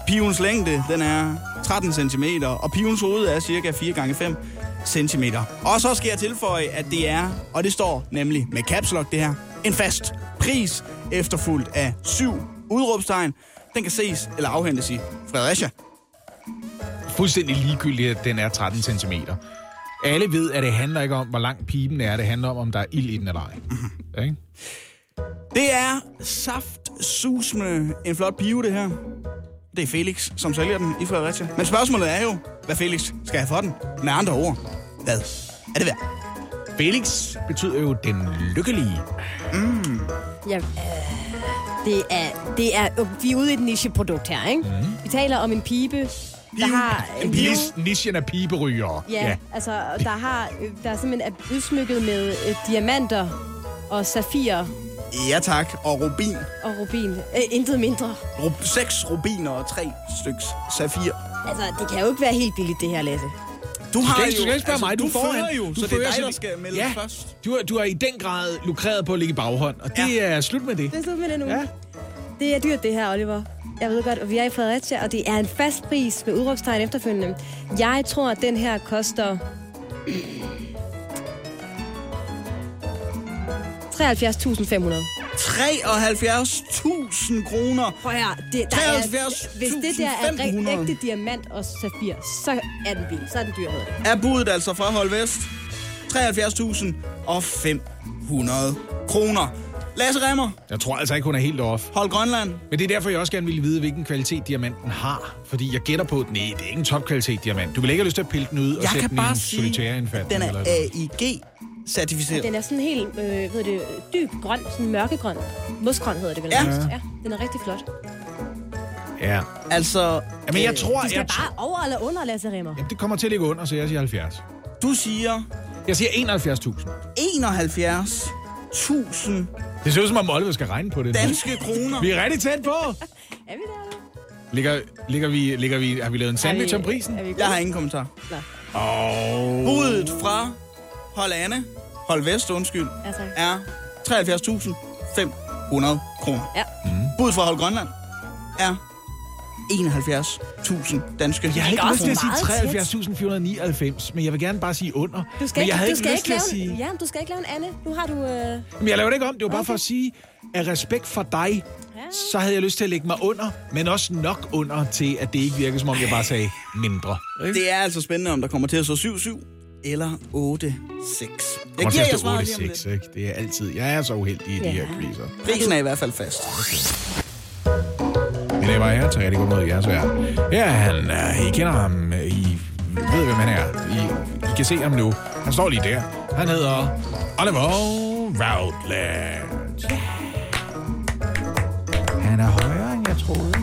Pivens længde, den er tretten centimeter, og pivens hoved er cirka fire gange fem centimeter. Og så skal jeg tilføje, at det er, og det står nemlig med caps lock det her, en fast pris, efterfulgt af syv udråbstegn. Den kan ses eller afhentes i Fredericia. Fuldstændig ligegyldigt, at den er tretten centimeter. Alle ved, at det handler ikke om, hvor lang piben er. Det handler om, om der er ild i den eller ej. Ja, ikke? Det er saftsusme en flot pive, det her. Det er Felix, som sælger den i Fredericia. Men spørgsmålet er jo, hvad Felix skal have for den. Med andre ord, hvad er det værd? Felix betyder jo den lykkelige. Mm. Ja, øh, Det er, det er, vi er ude i et nicheprodukt her, ikke? Mm. Vi taler om en pibe, der har... Nichen af piberygere. Ja, ja, altså, der, har, der er simpelthen er udsmykket med øh, diamanter og safirer. Ja tak, og rubin. Og rubin. Æ, intet mindre. Rub- seks rubiner og tre styks safir. Altså, det kan jo ikke være helt billigt, det her, Lasse. Du har jo, du skal ikke spørge altså, mig, du, du fører jo, du så det er dig, der skal melde ja, først. Du har, du har i den grad lukreret på at ligge i baghånd, og det ja. er slut med det. Det er slut med det nu. Ja. Det er dyrt, det her, Oliver. Jeg ved godt, og vi er i Fredericia, og det er en fast pris med udråbstegn efterfølgende. Jeg tror, at den her koster... treoghalvfjerds tusind fem hundrede. treoghalvfjerds tusind kroner. Prøv her, det der er, hvis det der er en ægte diamant og safir, så er den bil, så er den dyr, hedder det. Er budet altså fra Hold Vest treoghalvfjerds tusind fem hundrede kroner. Lasse Remmer. Jeg tror altså ikke, hun er helt off. Hold Grønland. Men det er derfor, jeg også gerne ville vide, hvilken kvalitet diamanten har. Fordi jeg gætter på, at nej, det er ikke en topkvalitet diamant. Du vil ikke have lyst til at pille den ud og jeg sætte den i en solitæreindfald. Den er A I G. Ja, den er sådan helt, øh, ved det, dyb grøn, sådan mørkegrøn. Mosgrøn hedder det vel. Ja. Ja, den er rigtig flot. Ja. Altså... Jamen, jeg øh, tror... Du skal jeg bare t- over eller under, Lasse Remmer. Jamen, det kommer til at ligge under, så jeg siger halvfjerds. Du siger... Jeg siger enoghalvfjerds tusind. enoghalvfjerds tusind. Det ser ud som om Oliver skal regne på det. Danske kroner. Vi er rigtig tæt på. Er vi der, da? Ligger, ligger vi, ligger vi, har vi lavet en sandwich om prisen? Jeg har ingen kommentar. Nej. Oh. Budet fra... Hold Anne, Hold Vest, undskyld, altså. Er treoghalvfjerds tusind fem hundrede kroner. Ja. Mm. Budet fra Hold Grønland er enoghalvfjerds tusind danske. Jeg har ikke lyst til at sige treoghalvfjerds tusind fire hundrede nioghalvfems, men jeg vil gerne bare sige under. Du skal ikke, du skal ikke lave sige... en, ja, du skal ikke lave en Anne. Nu har du... Øh... Men jeg laver det ikke om. Det var okay. Bare for at sige, at respekt for dig, ja. Så havde jeg lyst til at lægge mig under, men også nok under til, at det ikke virker, som om jeg bare sagde mindre. Det er altså spændende, om der kommer til at stå syv syv. Eller otte seks. Jeg giver jer svaret lige om lidt. Ikke? Det er altid. Jeg er så uheldig i ja. de her kriser. Prisen er i hvert fald fast. Okay. Men det var her, så jeg det godt med jer, så jeg. Ja, han, I kender ham. I ved, hvem han er. I, I kan se ham nu. Han står lige der. Han hedder Oliver Routledge. Han er højere, end jeg troede.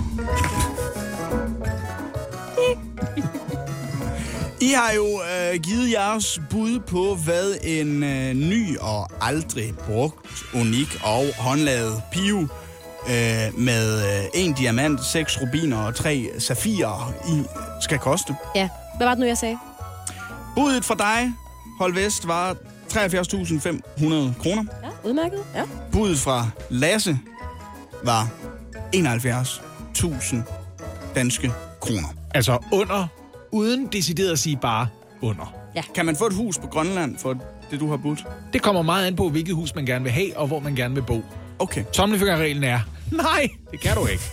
I har jo øh, givet jeres bud på, hvad en øh, ny og aldrig brugt, unik og håndlavet pibe øh, med øh, en diamant, seks rubiner og tre safirer i skal koste. Ja, hvad var det nu, jeg sagde? Budet fra dig, Hold Vest, var treoghalvfjerds tusind fem hundrede kroner. Ja, udmærket. Ja. Budet fra Lasse var enoghalvfjerds tusind danske kroner. Altså under... Uden decideret at sige bare under. Ja. Kan man få et hus på Grønland for det, du har budt? Det kommer meget an på, hvilket hus man gerne vil have, og hvor man gerne vil bo. Okay. Tommelfingerreglen er, nej, det kan du ikke.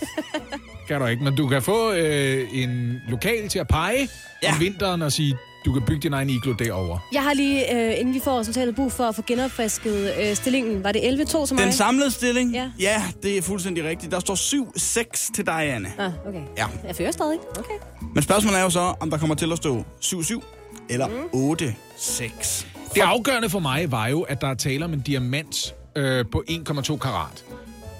Kan du ikke, men du kan få øh, en lokal til at pege ja. om vinteren og sige, du kan bygge din egen iglo derovre. Jeg har lige, øh, inden vi får resultatet, brug for at få genopfrisket øh, stillingen. Var det elleve to til mig? Den samlede stilling? Ja. Ja, det er fuldstændig rigtigt. Der står syv seks til dig, Anne. Ah, okay. Ja. Jeg fører stadig. Okay. Men spørgsmålet er jo så, om der kommer til at stå syv syv eller mm. otte seks. Det afgørende for mig var jo, at der er tale om en diamant øh, på en komma to karat.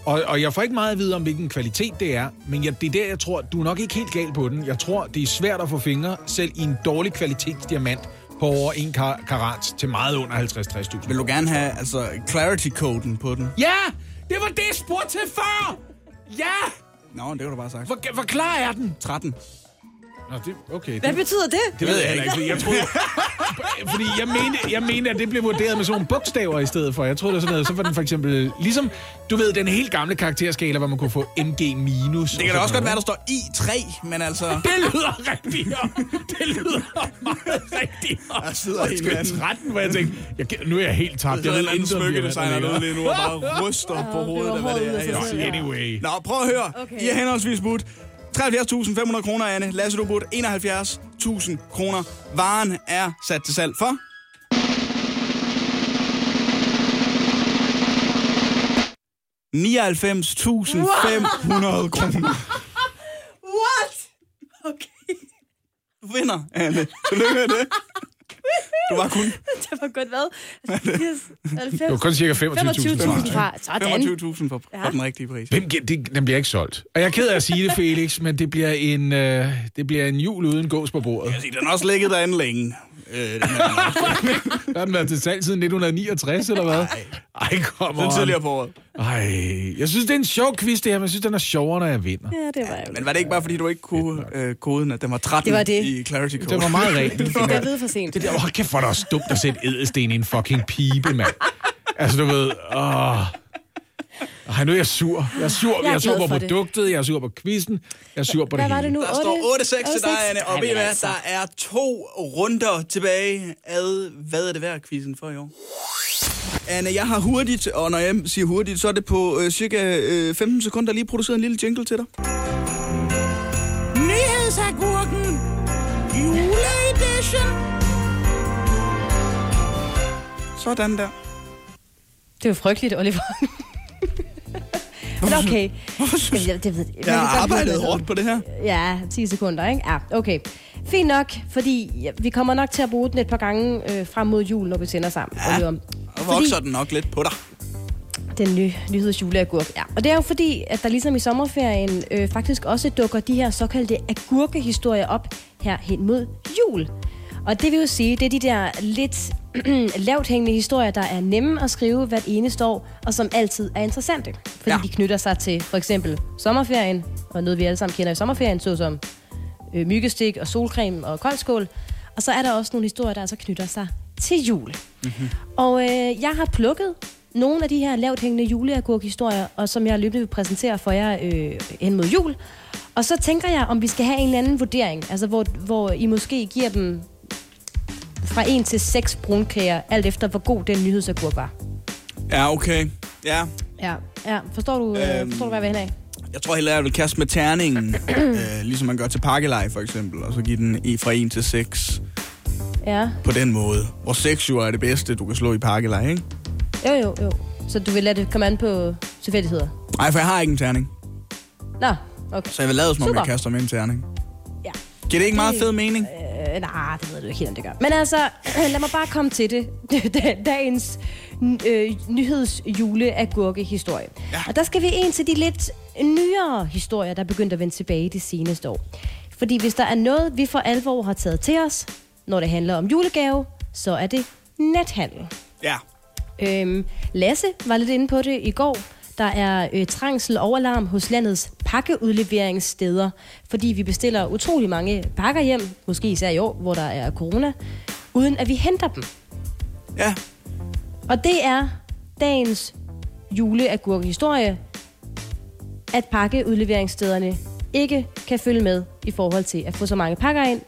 Og, og jeg får ikke meget at vide om, hvilken kvalitet det er, men jeg, det er der, jeg tror, du er nok ikke helt gal på den. Jeg tror, det er svært at få fingre, selv i en dårlig kvalitetsdiamant på over en karat til meget under halvtreds til tres tusind. Vil du gerne have altså, clarity-koden på den? Ja! Det var det, jeg spurgte til før! Ja! Nå, det var du bare sagt. Hvor, hvor klar er den? tretten. Nå, det, okay, hvad det, betyder det? Det ved jeg heller ikke. Jeg troede, fordi jeg mente, jeg mente, at det blev vurderet med sådan nogle bogstaver i stedet for. Jeg troede, det var sådan noget. Så var den for eksempel... Ligesom, du ved, den helt gamle karakterskala, hvor man kunne få M G minus. Det kan da også godt være, der står I tre, men altså... Det lyder rigtigere. Det lyder meget rigtigere. Jeg sidder i tretten, hvor jeg tænkte, jeg, nu er jeg helt tabt. Jeg ved, at en smykkedesigner derude lige nu og bare ryster på hovedet af, hvad det er. Nå, anyway. Nå, prøv at høre. I er henholdsvis budt treoghalvfjerds tusind fem hundrede kroner, Anne. Lasse, du burde enoghalvfjerds tusind kroner. Varen er sat til salg for... nioghalvfems tusind fem hundrede kroner. What? Okay. Du vinder, Anne. Tillykke med det. Du var kun... Det var godt hvad? Det var kun cirka femogtyve tusind fra. femogtyve tusind for, ja, for den rigtige pris. Den, det, den bliver ikke solgt. Og jeg er ked af at sige det, Felix, men det bliver en, øh, det bliver en jul uden gås på bordet. Jeg siger, den har også ligget derinde længe. Øh, den har den været til salg siden nitten niogtres, eller hvad? Ej, kom on. Den tidligere på året. Ej, jeg synes, det er en sjov quiz, det her, men jeg synes, den er sjovere, når jeg vinder. Ja, det var jeg. Men var det ikke bare, fordi du ikke kunne øh, koden, at den var tretten det var det. I Clarity Code? Det var meget rigtigt. Det var jeg ved for sent. Det er åh, kæft, hvor er det også dumt at sætte ædelsten i en fucking pibe, mand. Altså, du ved, åh... Ej, nu er jeg sur. Jeg er sur, jeg er sur på produktet, jeg er sur på quizzen, jeg er sur på det hele. Der står otte seks til dig, Anne, og ved I hvad, der er to runder tilbage ad, hvad er det værd, quizzen for i år? Anne, jeg har hurtigt, og når jeg siger hurtigt, så er det på øh, cirka øh, femten sekunder lige produceret en lille jingle til dig. Nyhedsagurken Juleedition. Sådan der. Det er jo frygteligt, Oliver. Men okay. Jeg, det ved, jeg, jeg har arbejdet hårdt på det her. Ja, ti sekunder, ikke? Ja, okay. Fint nok, fordi vi kommer nok til at bruge den et par gange øh, frem mod jul, når vi sender sammen. Ja, og vokser den nok lidt på dig. Den nye nyhedsjuleagurk, ja. Og det er jo fordi, at der ligesom i sommerferien øh, faktisk også dukker de her såkaldte agurkehistorier op her hen mod jul. Og det vil jo sige, det er de der lidt lavt hængende historier, der er nemme at skrive hvert eneste år, og som altid er interessante. Fordi ja. de knytter sig til for eksempel sommerferien, og noget vi alle sammen kender i sommerferien, såsom øh, myggestik og solcreme og koldskål. Og så er der også nogle historier, der altså knytter sig til jul. Mm-hmm. Og øh, jeg har plukket nogle af de her lavt hængende juleagurkhistorier, og som jeg løbende vil præsentere for jer øh, hen mod jul. Og så tænker jeg, om vi skal have en eller anden vurdering, altså hvor, hvor I måske giver dem... fra en til seks brunkager, alt efter hvor god den nyhedsagurk var. Ja, okay. Ja. Ja, ja. Forstår du, øhm, forstår du hvad jeg vil hen af? Jeg tror heller, jeg vil kaste med terningen, øh, ligesom man gør til pakkeleje for eksempel, og så give den fra en til seks. Ja. På den måde. Hvor seks jo er det bedste, du kan slå i pakkeleje, ikke? Jo, jo, jo. Så du vil lade det komme an på tilfældigheder? Nej, for jeg har ikke en terning. Nå, okay. Så jeg vil lade det, som om jeg kaster med en terning. Ja. Giver det ikke meget fed mening? Øh, nej, det ved du ikke helt, om det gør. Men altså, lad mig bare komme til det. Dagens øh, nyhedsjuleagurkehistorie. Ja. Og der skal vi ind til de lidt nyere historier, der begyndte at vende tilbage de seneste år. Fordi hvis der er noget, vi for alvor har taget til os, når det handler om julegave, så er det nethandel. Ja. Øhm, Lasse var lidt inde på det i går. Der er øh, trængsel og alarm hos landets pakkeudleveringssteder, fordi vi bestiller utrolig mange pakker hjem, måske især i år, hvor der er corona, uden at vi henter dem. Ja. Og det er dagens juleagurkehistorie, at pakkeudleveringsstederne ikke kan følge med i forhold til at få så mange pakker ind,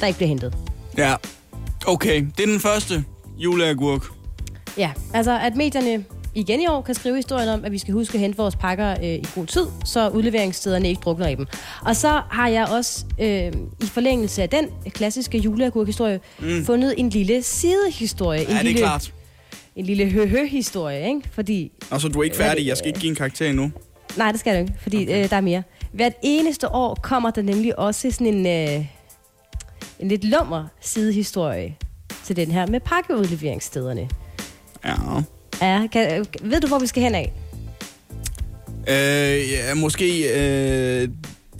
der ikke bliver hentet. Ja, okay. Det er den første juleagurk. Ja, altså at medierne... igen i år kan skrive historien om, at vi skal huske at hente vores pakker øh, i god tid, så udleveringsstederne ikke drukner i dem. Og så har jeg også, øh, i forlængelse af den klassiske juleagurkhistorie, mm. fundet en lille sidehistorie. Ja, en det lille, er klart. En lille hø-hø-historie, ikke? Fordi... Og så du er ikke færdig, jeg skal ikke give en karakter endnu. Nej, det skal du ikke, fordi okay. øh, der er mere. Hvert eneste år kommer der nemlig også sådan en, øh, en lidt lummer sidehistorie til den her med pakkeudleveringsstederne. Ja... Ja, kan, ved du, hvor vi skal hen af? Øh, ja, måske øh,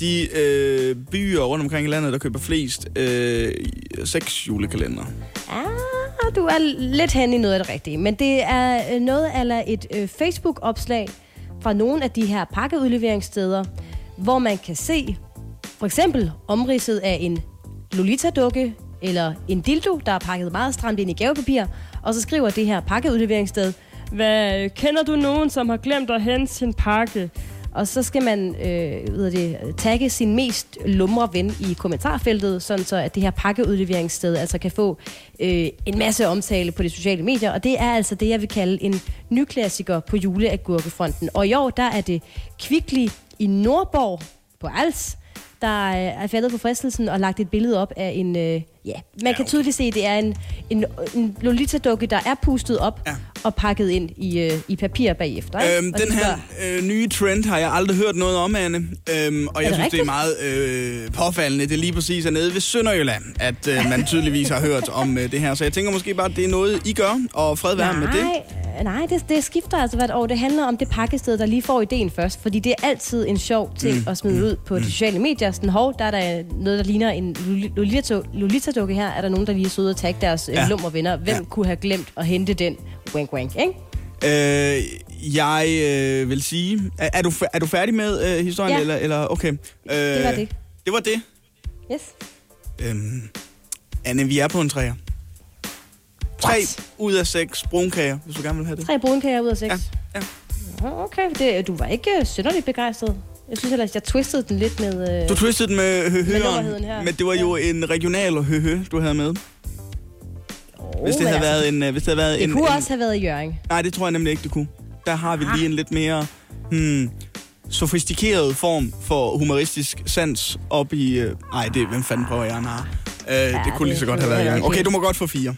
de øh, byer rundt omkring i landet, der køber flest øh, seks julekalender. Ah, du er lidt hen i noget af det rigtige. Men det er noget eller et øh, Facebook-opslag fra nogle af de her pakkeudleveringssteder, hvor man kan se for eksempel omridset af en Lolita-dukke eller en dildo, der er pakket meget stramt ind i gavepapir, og så skriver det her pakkeudleveringssted, hvad, kender du nogen, som har glemt at hente sin pakke? Og så skal man øh, ved det, tagge sin mest lumre ven i kommentarfeltet, sådan så at det her pakkeudleveringssted altså kan få øh, en masse omtale på de sociale medier. Og det er altså det, jeg vil kalde en nyklassiker på juleagurkefronten. Og i år, der er det Kvickly i Nordborg på Als, der er faldet på fristelsen og lagt et billede op af en... Øh, ja, man ja, kan tydeligt se, at det er en, en, en Lolita-dukke, der er pustet op ja. og pakket ind i, øh, i papir bagefter. Øhm, den her øh, nye trend har jeg aldrig hørt noget om, Anne. Øhm, og jeg synes, rigtigt? Det er meget øh, påfaldende. Det er lige præcis nede ved Sønderjylland, at øh, man tydeligvis har hørt om øh, det her. Så jeg tænker måske bare, at det er noget, I gør, og fred være med det. Nej, det, det skifter altså hvert år. Det handler om det pakkested, der lige får ideen først. Fordi det er altid en sjov ting mm. at smide ud på mm. de sociale medier. Sådan, hov, der er der noget, der ligner en Lolita-dukke her. Er der nogen, der lige er søde og tagge deres ja. lummervenner? Hvem ja. kunne have glemt at hente den? Wank, wank, ikke? Øh, jeg øh, vil sige... Er, er, du, er du færdig med øh, historien? Ja. Eller, eller, okay. Øh, det var det. Det var det? Yes. Øhm, Anne, vi er på en træer. Tre ud af seks brunkager, hvis du gerne vil have det. Tre brunkager ud af seks? Ja. ja. Okay, det, du var ikke synderligt begejstret. Jeg synes ellers, jeg twistede den lidt med... Du twistede den med høhøren, men det var jo ja. en regional høhø, du havde med. Oh, hvis det havde været en... Hvis det havde været det en, kunne en, også have været i Hjørring. Nej, det tror jeg nemlig ikke, det kunne. Der har vi ah. lige en lidt mere hmm, sofistikeret form for humoristisk sans op i... Øh, ej, det hvem fanden prøver jeg, nej. Øh, ja, det kunne det, lige så godt det, have været i Hjørring. Okay, du må godt få fire.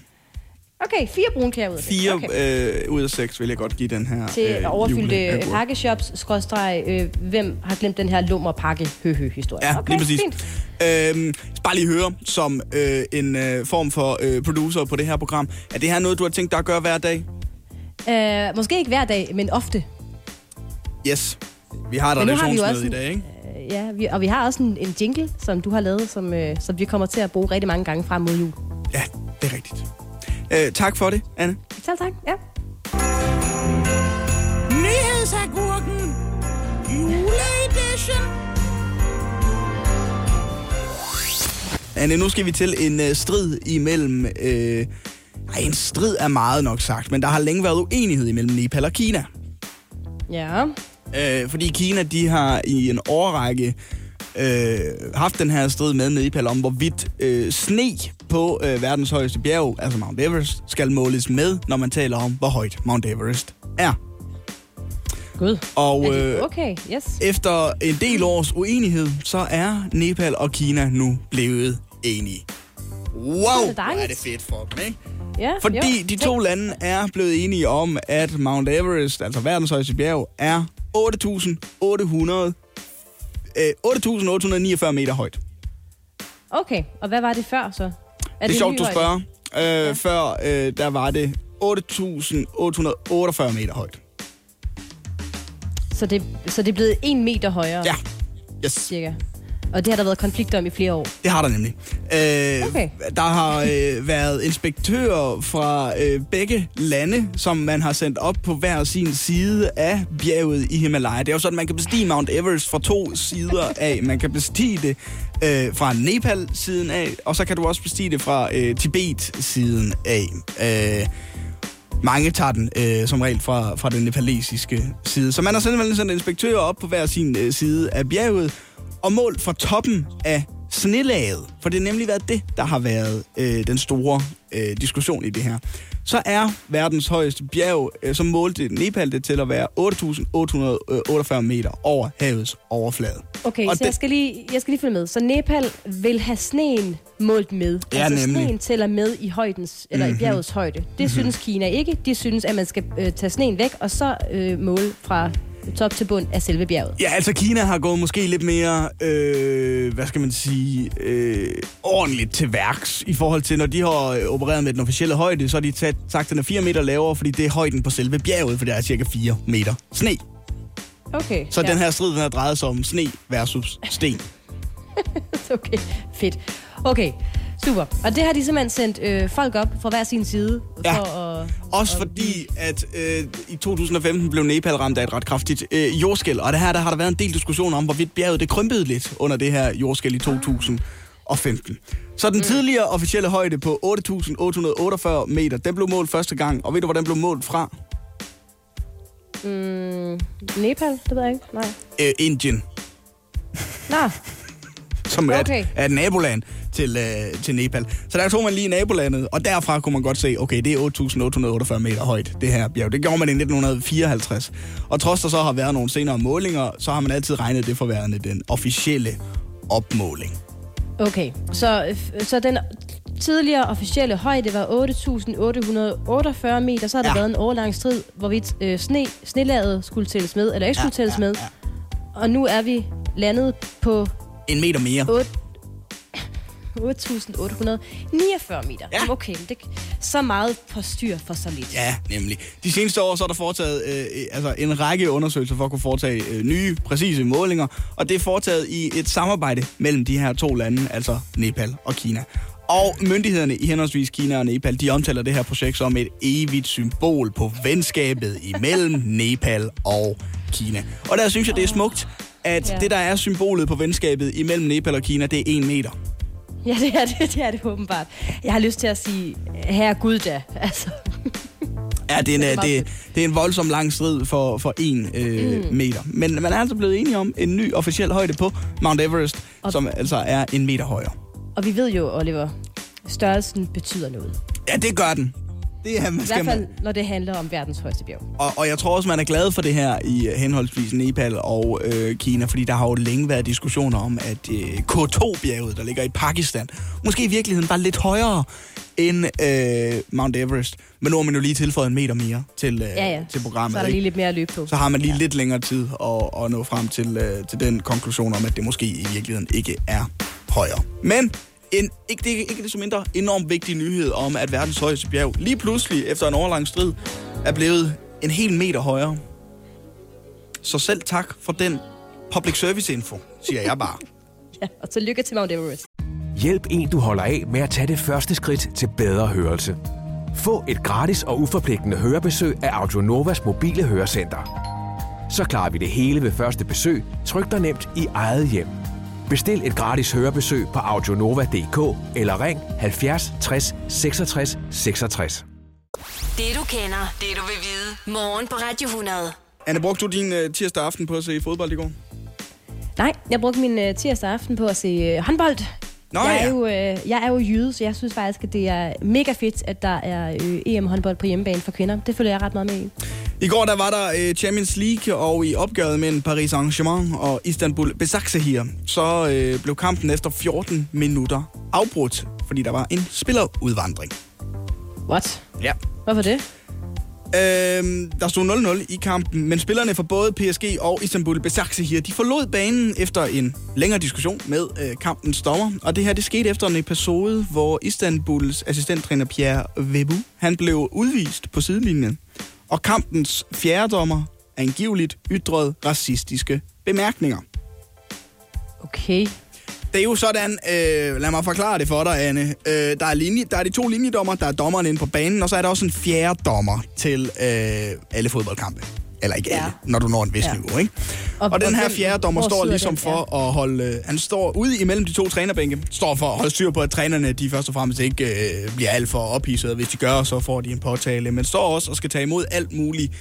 Okay, fire brunkager ud af seks. Fire okay. øh, ud af seks vil jeg godt give den her. Til øh, overfyldte pakkeshops, skråstreg, øh, hvem har glemt den her lummerpakke høhø-historie. Ja, okay, lige præcis. Øhm, bare lige høre, som øh, en øh, form for øh, producer på det her program. Er det her noget, du har tænkt dig at gøre hver dag? Øh, måske ikke hver dag, men ofte. Yes. Vi har et relationsmøde i dag, ikke? Øh, ja, vi, og vi har også en, en jingle, som du har lavet, som, øh, som vi kommer til at bruge rigtig mange gange frem mod jul. Ja, det er rigtigt. Øh, tak for det, Anne. Selv tak, ja. Nyhedsagurken. Juleedition. Anne, nu skal vi til en øh, strid imellem... Øh, ej, en strid er meget nok sagt, men der har længe været uenighed imellem Nepal og Kina. Ja. Øh, fordi Kina, de har i en årrække... Øh, haft den her strid med Nepal om, hvorvidt øh, sne på øh, verdens højeste bjerg, altså Mount Everest, skal måles med, når man taler om, hvor højt Mount Everest er. God. Og øh, okay. yes. efter en del års uenighed, så er Nepal og Kina nu blevet enige. Wow, hvor er det fedt for dem, ikke? Ja, fordi jo. de to lande er blevet enige om, at Mount Everest, altså verdens højeste bjerg, er otte tusind otte hundrede otte tusind otte hundrede niogfyrre meter højt. Okay, og hvad var det før så? Er det, det er sjovt, du spørger. Øh, ja. Før, øh, der var det otte tusind otte hundrede otteogfyrre meter højt. Så det, så det er blevet en meter højere? Ja, yes. Cirka. Og det har der været konflikter om i flere år? Det har der nemlig. Øh, okay. Der har øh, været inspektører fra øh, begge lande, som man har sendt op på hver sin side af bjerget i Himalaya. Det er jo sådan, at man kan bestige Mount Everest fra to sider af. Man kan bestige det øh, fra Nepal-siden af, og så kan du også bestige det fra øh, Tibet-siden af. Øh, Mange tager den øh, som regel fra, fra den nepalesiske side. Så man har simpelthen sendt inspektører op på hver sin øh, side af bjerget og målt fra toppen af snelaget. For det har nemlig været det, der har været øh, den store øh, diskussion i det her. Så er verdens højeste bjerg, øh, som målte Nepal det til at være otte tusind otte hundrede otteogfyrre meter over havets overflade. Okay, og så det... jeg, skal lige, jeg skal lige følge med. Så Nepal vil have sneen målt med. Ja, altså nemlig. Sneen tæller med i højdens, eller mm-hmm. i bjergets højde. Det mm-hmm. synes Kina ikke. De synes, at man skal øh, tage sneen væk, og så øh, måle fra... top til bund af selve bjerget. Ja, altså Kina har gået måske lidt mere, øh, hvad skal man sige, øh, ordentligt til værks i forhold til, når de har opereret med den officielle højde, så har de taget, sagt, den er fire meter lavere, fordi det er højden på selve bjerget, for der er cirka fire meter sne. Okay. Så ja. den her strid, den har drejet sig om sne versus sten. Okay, fedt. Okay, super. Og det har de simpelthen sendt øh, folk op fra hver sin side. Ja, for at, også at... fordi, at øh, i to tusind og femten blev Nepal ramt af et ret kraftigt øh, jordskæl. Og det her, der har der været en del diskussion om, hvorvidt bjerget det krympede lidt under det her jordskæl i to tusind og femten. Så den mm. tidligere officielle højde på otte tusind otte hundrede otteogfyrre meter, den blev målt første gang. Og ved du, hvor den blev målt fra? Mm, Nepal, det ved jeg ikke. Nej. Øh, Indien. Nå. Som er, okay. et, er et naboland til, øh, til Nepal. Så der tog man lige nabolandet, og derfra kunne man godt se, okay, det er otte tusind otte hundrede otteogfyrre meter højt, det her bjerg. Det gjorde man i nitten fireoghalvtreds. Og trods der så har været nogle senere målinger, så har man altid regnet det for værende den officielle opmåling. Okay, så, så den tidligere officielle højde var otte tusind otte hundrede og otteogfyrre meter. Så har der ja. været en årlang strid, hvorvidt øh, sne, snelaget skulle tælles med, eller ikke skulle ja, tælles ja, med. Ja. Og nu er vi landet på... En meter mere. otte tusind otte hundrede og niogfyrre meter. Ja. Okay, det, så meget på styr for så lidt. Ja, nemlig. De seneste år så er der foretaget øh, altså en række undersøgelser for at kunne foretage øh, nye, præcise målinger, og det er foretaget i et samarbejde mellem de her to lande, altså Nepal og Kina. Og myndighederne i henholdsvis Kina og Nepal, de omtaler det her projekt som et evigt symbol på venskabet imellem Nepal og Kina. Og der synes jeg, det er smukt, at ja. det, der er symbolet på venskabet imellem Nepal og Kina, det er en meter. Ja, det er det, det er det åbenbart. Jeg har lyst til at sige, herre Gud da, altså. Ja, det er en, det er det, det er en voldsom lang strid for, for en øh, mm. meter. Men man er altså blevet enige om en ny officiel højde på Mount Everest, og som altså er en meter højere. Og vi ved jo, Oliver, størrelsen betyder noget. Ja, det gør den. Det er, man skal I hvert fald, når det handler om verdens højeste bjerg. Og, og jeg tror også, man er glad for det her i henholdsvis Nepal og øh, Kina, fordi der har jo længe været diskussioner om, at øh, K to-bjerget, der ligger i Pakistan, måske i virkeligheden var lidt højere end øh, Mount Everest. Men nu har man jo lige tilføjet en meter mere til, øh, ja, ja. til programmet. Så er der lige lidt mere at løbe på. Så har man lige ja. lidt længere tid at, at nå frem til, øh, til den konklusion om, at det måske i virkeligheden ikke er højere. Men... En, ikke, det, ikke det som mindre enormt vigtig nyhed om, at verdens højeste bjerg lige pludselig efter en årlang strid er blevet en hel meter højere. Så selv tak for den public service info, siger jeg bare. Ja, og tillykke til Mount Everest. Hjælp en, du holder af med at tage det første skridt til bedre hørelse. Få et gratis og uforpligtende hørebesøg af Audionovas mobile hørecenter. Så klarer vi det hele ved første besøg, tryk dig nemt i eget hjem. Bestil et gratis hørebesøg på audionova punktum d k eller ring halvfjerds tres seksogtres seksogtres. Det du kender, det du vil vide. Morgen på Radio hundrede. Anne, brugte du din uh, tirsdag aften på at se fodbold i går? Nej, jeg brugte min uh, tirsdag aften på at se uh, håndbold. Nå, jeg, er ja. jo, øh, jeg er jo jyde, så jeg synes faktisk, at det er mega fedt, at der er øh, E M-håndbold på hjemmebane for kvinder. Det følger jeg ret meget med i. I går der var der øh, Champions League, og i opgøret mellem Paris Saint-Germain og Istanbul Başakşehir, så øh, blev kampen efter fjorten minutter afbrudt, fordi der var en spillerudvandring. What? Ja. Hvorfor det? Øhm, der stod nul nul i kampen, men spillerne fra både P S G og Istanbul Başakşehir, de forlod banen efter en længere diskussion med øh, kampens dommer. Og det her, det skete efter en episode, hvor Istanbuls assistenttræner Pierre Webó, han blev udvist på sidelinjen. Og kampens fjerdedommer angiveligt ytrede racistiske bemærkninger. Okay. Det er jo sådan, øh, lad mig forklare det for dig, Anne. Øh, der, er linje, der er de to linjedommer, der er dommeren inde på banen, og så er der også en fjerde dommer til øh, alle fodboldkampe. Eller ikke ja. alle, når du når en vis ja. niveau, ikke? Og, og den her fjerde dommer står ligesom for ja. at holde... Øh, han står ude imellem de to trænerbænke, står for at holde styr på, at trænerne de først og fremmest ikke øh, bliver alt for ophidsede. Hvis de gør, så får de en påtale. Men står også og skal tage imod alt muligt,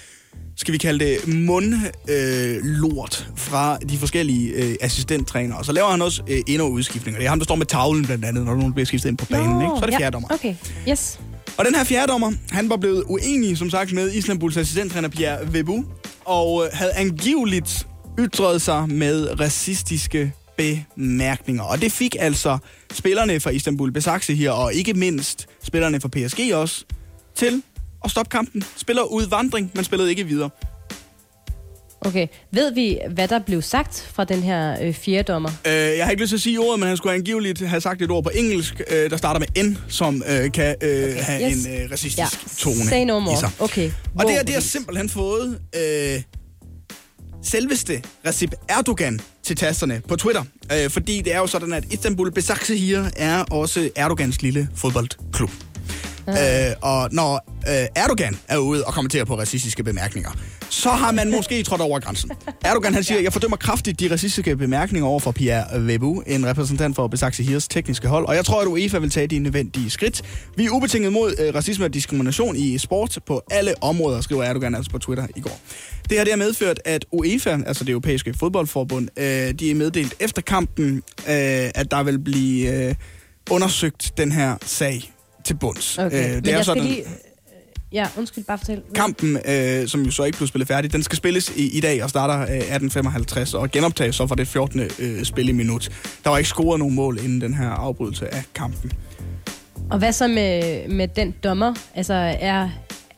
skal vi kalde det mundlort øh, fra de forskellige øh, assistenttrænere. Så laver han også øh, endnu udskiftninger. Det er ham, der står med tavlen blandt andet, når nogen bliver skiftet ind på banen. No. Ikke? Så er det ja. fjerdommer. Okay, yes. Og den her fjerdommer, han var blevet uenig, som sagt, med Istanbuls assistenttræner Pierre Webó, og øh, havde angiveligt ytret sig med racistiske bemærkninger. Og det fik altså spillerne fra Istanbul Başakşehir, og ikke mindst spillerne fra P S G også, til... og stoppe kampen. Spiller ud vandring, men spillede ikke videre. Okay. Ved vi, hvad der blev sagt fra den her øh, fjerdommer? Øh, jeg har ikke lyst til at sige ordet, men han skulle angiveligt have sagt et ord på engelsk, øh, der starter med N, som øh, kan øh, okay. have yes. en øh, racistisk ja. tone Say no more. i sig. Okay. Wow. Og det, her, det har simpelthen fået øh, selveste Recep Erdogan til tasterne på Twitter. Øh, fordi det er jo sådan, at Istanbul Başakşehir er også Erdogans lille fodboldklub. Ja. Øh, og når øh, Erdogan er ude og kommenterer på racistiske bemærkninger, så har man måske trådt over grænsen. Erdogan han siger, ja. jeg fordømmer kraftigt de racistiske bemærkninger over for Pierre Webó, en repræsentant for Başakşehirs tekniske hold, og jeg tror, at UEFA vil tage de nødvendige skridt. Vi er ubetinget mod øh, racisme og diskrimination i sport på alle områder, skriver Erdogan altså på Twitter i går. Det her det har medført, at UEFA, altså det europæiske fodboldforbund, øh, de er meddelt efter kampen, øh, at der vil blive øh, undersøgt den her sag til bunds. Okay. Øh, det men er jeg sådan... lige... Ja, undskyld, bare fortæl. Kampen, øh, som jo så ikke blev spillet færdig, den skal spilles i, i dag og starter øh, atten femoghalvtreds og genoptages så fra det fjortende Øh, spil i minut. Der var ikke scoret nogen mål inden den her afbrydelse af kampen. Og hvad så med, med den dommer? Altså, er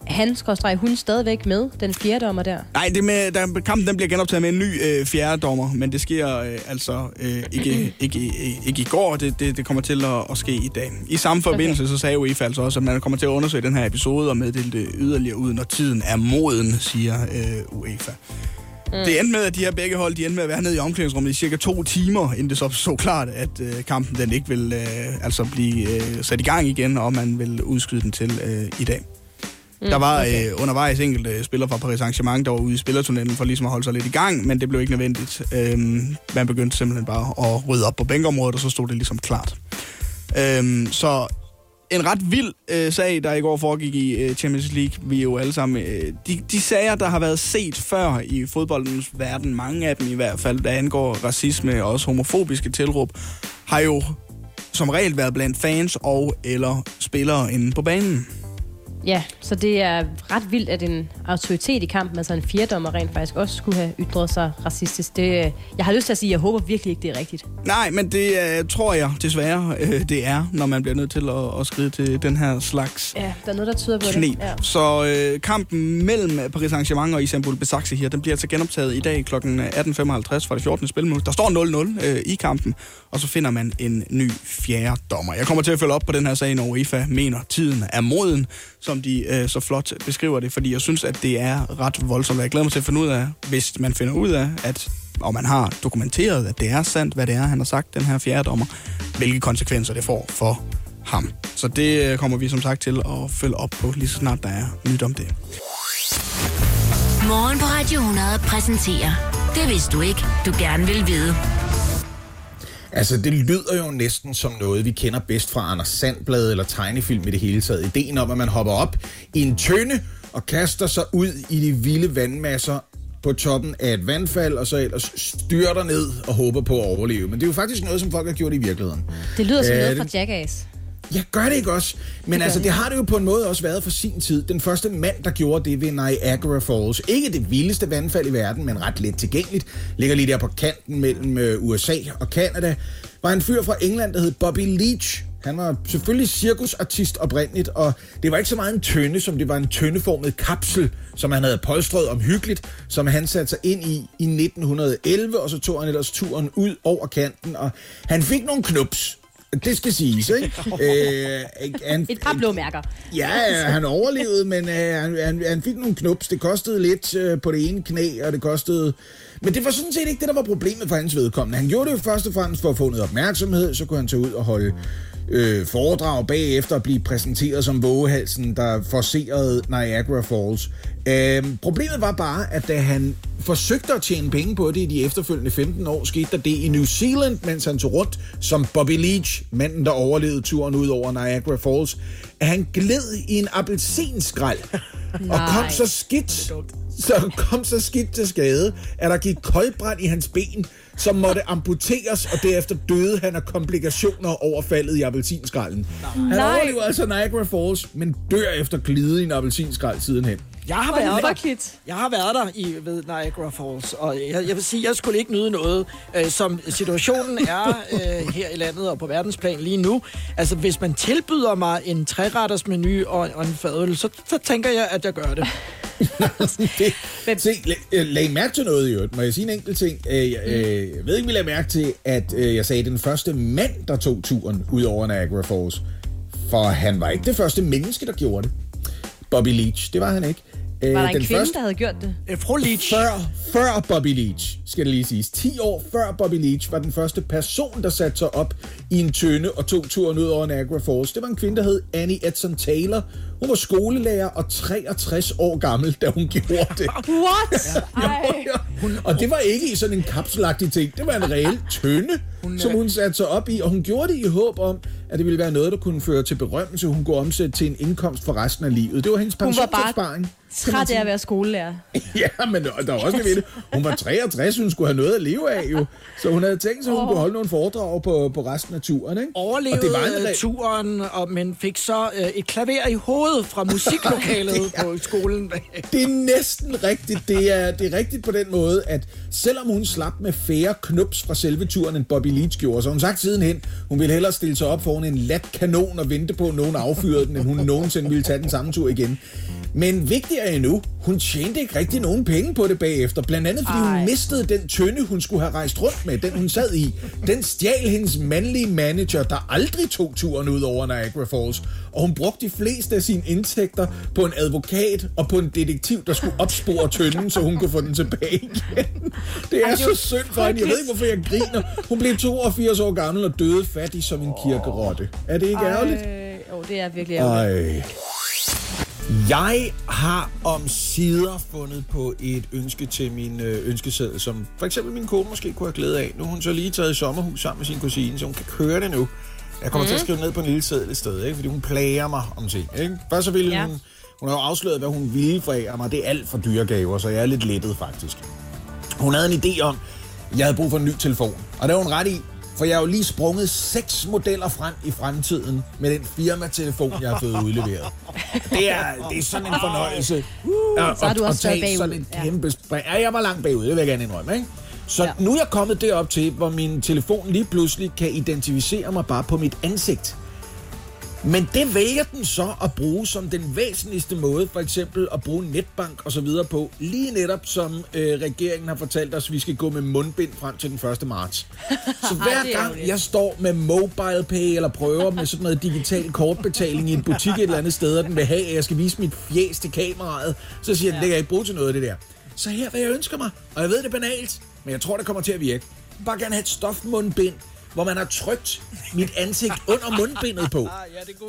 han, skorstræk, hun stadigvæk med, den fjerde dommer der? Nej, det med, der, kampen den bliver genoptaget med en ny øh, fjerde dommer, men det sker øh, altså øh, ikke, ikke, ikke, ikke i går, det, det, det kommer til at, at ske i dag. I samme forbindelse, okay, så sagde UEFA altså også, at man kommer til at undersøge den her episode og meddele det yderligere ud, når tiden er moden, siger øh, UEFA. Mm. Det endte med, at de her begge hold, de endte med at være nede i omklædningsrummet i cirka to timer, inden det så så klart, at øh, kampen den ikke vil øh, altså blive øh, sat i gang igen, og man vil udskyde den til øh, i dag. Mm, der var okay. øh, undervejs enkelte spillere fra Paris Saint-Germain, der var ude i spillertunnelen for ligesom at holde sig lidt i gang, men det blev ikke nødvendigt. Øhm, man begyndte simpelthen bare at rydde op på bænkområdet, og så stod det ligesom klart. Øhm, så en ret vild øh, sag, der i går foregik i øh, Champions League, vi er jo alle sammen. Øh, de, de sager, der har været set før i fodboldens verden, mange af dem i hvert fald, der angår racisme og også homofobiske tilråb, har jo som regel været blandt fans og eller spillere inde på banen. Ja, så det er ret vildt, at en autoritet i kampen, altså en fjerdommer rent faktisk også skulle have ytret sig racistisk. Det, jeg har lyst til at sige, at jeg håber virkelig ikke, det er rigtigt. Nej, men det uh, tror jeg desværre, uh, det er, når man bliver nødt til at, at skride til den her slags. Ja, der er noget, der tyder på knæ. Det. Ja. Så uh, kampen mellem Paris Saint-Germain og Istanbul Başakşehir her, den bliver altså genoptaget i dag klokken atten femoghalvtreds fra det fjortende spilminut. Der står nul nul uh, i kampen, og så finder man en ny fjerde dommer. Jeg kommer til at følge op på den her sag, når UEFA mener, tiden er moden, som de øh, så flot beskriver det, fordi jeg synes, at det er ret voldsomt. Jeg glæder mig til at finde ud af, hvis man finder ud af, at, og man har dokumenteret, at det er sandt, hvad det er, han har sagt, den her fjerde dommer, hvilke konsekvenser det får for ham. Så det kommer vi som sagt til at følge op på, lige så snart der er nyt om det. Morgen på Radio hundrede præsenterer Det vidste du ikke, du gerne vil vide. Altså, det lyder jo næsten som noget, vi kender bedst fra Anders Sandblad eller tegnefilm i det hele taget. Ideen om, at man hopper op i en tønde og kaster sig ud i de vilde vandmasser på toppen af et vandfald, og så ellers styrter ned og håber på at overleve. Men det er jo faktisk noget, som folk har gjort i virkeligheden. Det lyder som Æh, noget fra Jackass. Ja, gør det ikke også? Men det altså, det. det har det jo på en måde også været for sin tid. Den første mand, der gjorde det ved Niagara Falls. Ikke det vildeste vandfald i verden, men ret let tilgængeligt. Ligger lige der på kanten mellem U S A og Canada. Var en fyr fra England, der hed Bobby Leach. Han var selvfølgelig cirkusartist oprindeligt, og det var ikke så meget en tønde, som det var en tøndeformet kapsel, som han havde polstret omhyggeligt, som han satte sig ind i i nitten elleve, og så tog han ellers turen ud over kanten, og han fik nogle knups. Det skal siges, ikke? Æh, han, Et par blå mærker. Ja, han overlevede, men øh, han, han fik nogle knups. Det kostede lidt øh, på det ene knæ, og det kostede... Men det var sådan set ikke det, der var problemet for hans vedkommende. Han gjorde det jo først og fremmest for at få noget opmærksomhed, så kunne han tage ud og holde øh, foredrag bagefter og blive præsenteret som vogehalsen, der forcerede Niagara Falls. Æh, problemet var bare, at da han forsøgte at tjene penge på det i de efterfølgende femten år, skete der det i New Zealand, mens han tog rundt som Bobby Leach, manden, der overlevede turen ud over Niagara Falls, at han gled i en appelsinskrald og kom så skidt, så kom så skidt til skade, at der gik koldbrand i hans ben, som måtte amputeres, og derefter døde han af komplikationer overfaldet i appelsinskralden. Han overlevede altså Niagara Falls, men dør efter glide i en appelsinskrald sidenhen. Jeg har, været der, jeg har været der i ved Niagara Falls, og jeg, jeg vil sige, jeg skulle ikke nyde noget, øh, som situationen er øh, her i landet og på verdensplan lige nu. Altså, hvis man tilbyder mig en treretters menu og, og en fadøl, så, så tænker jeg, at jeg gør det. det Men... Se, lag, lag mærke til noget i øvrigt. Må jeg sige en enkelt ting? Jeg, jeg, jeg ved ikke, vi lagde mærke til, at jeg sagde, at den første mand, der tog turen ud over Niagara Falls, for han var ikke det første menneske, der gjorde det. Bobby Leach, det var han ikke. Var der en den kvinde, første... der havde gjort det? Fru Leach. Før, før Bobby Leach, skal det lige siges. ti år før Bobby Leach var den første person, der satte sig op i en tønde og tog turen ud over Niagara Falls. Det var en kvinde, der hed Annie Edson Taylor. Hun var skolelærer og treogtres år gammel, da hun gjorde det. What? Ja. Ja, ja. Og det var ikke i sådan en kapselagtig ting. Det var en reel tønde. hun, som hun satte sig op i, og hun gjorde det i håb om, at det ville være noget, der kunne føre til berømmelse, hun kunne omsætte til en indkomst for resten af livet. Det var hendes pensionsopsparing. Hun var bare træt af at være skolelærer. Ja, men der var også det ved det. Hun var treogtres, hun skulle have noget at leve af jo. Så hun havde tænkt sig, at hun oh. kunne holde nogle foredrag på, på resten af turen, ikke? Overlevede og det var en turen, og, men fik så øh, et klaver i hovedet fra musiklokalet er, på skolen. Det er næsten rigtigt. Det er, det er rigtigt på den måde, at selvom hun slap med færre knups fra selve turen, end Bobby Leach gjorde, så hun sagt sidenhen, hun ville hellere stille sig op foran en lat kanon og vente på, at nogen affyrede den, end hun nogensinde ville tage den samme tur igen. Men vigtigere endnu, hun tjente ikke rigtig nogen penge på det bagefter. Blandt andet, fordi Ej. hun mistede den tønde, hun skulle have rejst rundt med, den hun sad i. Den stjal hendes mandlige manager, der aldrig tog turen ud over Niagara Falls. Og hun brugte de fleste af sine indtægter på en advokat og på en detektiv, der skulle opspore tønden, så hun kunne få den tilbage igen. Det er Ej, så synd for hende. Jeg ved ikke, hvorfor jeg griner. Hun blev toogfirs år gammel og døde fattig som en kirkerotte. Er det ikke Ej. ærgerligt? Jo, det er virkelig ærgerligt. Ej. Jeg har om sider fundet på et ønske til min ønskeseddel, som for eksempel min kone måske kunne have glæde af. Nu har hun så lige taget i sommerhus sammen med sin kusine, så hun kan køre det nu. Jeg kommer mm. til at skrive ned på en lille seddel et sted, ikke? Fordi hun plager mig om ting. Ikke? Først så ville ja. hun... Hun har jo afsløret, hvad hun ville fra mig. Det er alt for dyre gaver, så jeg er lidt lettet faktisk. Hun havde en idé om, jeg havde brug for en ny telefon. Og det var hun ret i, for jeg har jo lige sprunget seks modeller frem i fremtiden med den firmatelefon, jeg har fået udleveret. Det er, det er sådan en fornøjelse. Uh, og, så har du også og, og bagud. Sådan en kæmpe... Ja. ja, jeg var langt bagud, det vil jeg gerne indrømme, ikke? Så ja. nu er jeg kommet derop til, hvor min telefon lige pludselig kan identificere mig bare på mit ansigt. Men det vælger den så at bruge som den væsentligste måde, for eksempel at bruge netbank og så videre på, lige netop som øh, regeringen har fortalt os, vi skal gå med mundbind frem til den første marts. Så hver gang jeg står med MobilePay eller prøver med sådan noget digital kortbetaling i en butik et eller andet sted, og den vil have, at jeg skal vise mit fjæs til kameraet, så siger den, det kan jeg ikke bruge til noget af det der. Så her hvad jeg ønsker mig, og jeg ved det er banalt, men jeg tror, det kommer til at virke. Bare gerne have et stofmundbind, hvor man har trykt mit ansigt under mundbindet på.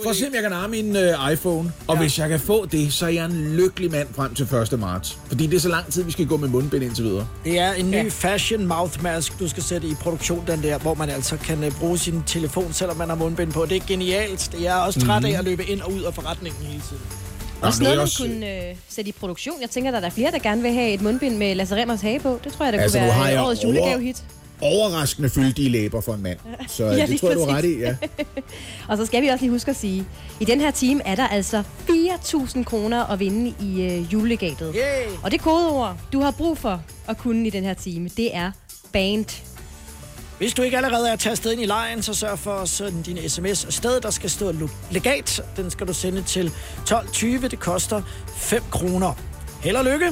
For at se, om jeg kan arme min uh, iPhone. Og ja. hvis jeg kan få det, så er jeg en lykkelig mand frem til første marts. Fordi det er så lang tid, vi skal gå med mundbind indtil videre. Det er en ny ja. fashion mouth mask, du skal sætte i produktion, den der, hvor man altså kan uh, bruge sin telefon, selvom man har mundbind på. Det er genialt. Det er også træt af at løbe ind og ud af forretningen hele tiden. Også noget, man kunne øh, sætte i produktion. Jeg tænker, der er flere, der gerne vil have et mundbind med Lasse Remmers hage på. Det tror jeg, der altså, kunne være årets julegave-hit. Overraskende fyldige læber for en mand. Så ja, det tror jeg, du er ret i, ja. Og så skal vi også lige huske at sige, i den her time er der altså fire tusind kroner at vinde i øh, julegatet. Yeah. Og det kodeord, du har brug for at kunne i den her time, det er band. Hvis du ikke allerede er tastet ind i lejen, så sørg for at sende din sms afsted. Der skal stå legat. Den skal du sende til tolv tyve. Det koster fem kroner. Held og lykke!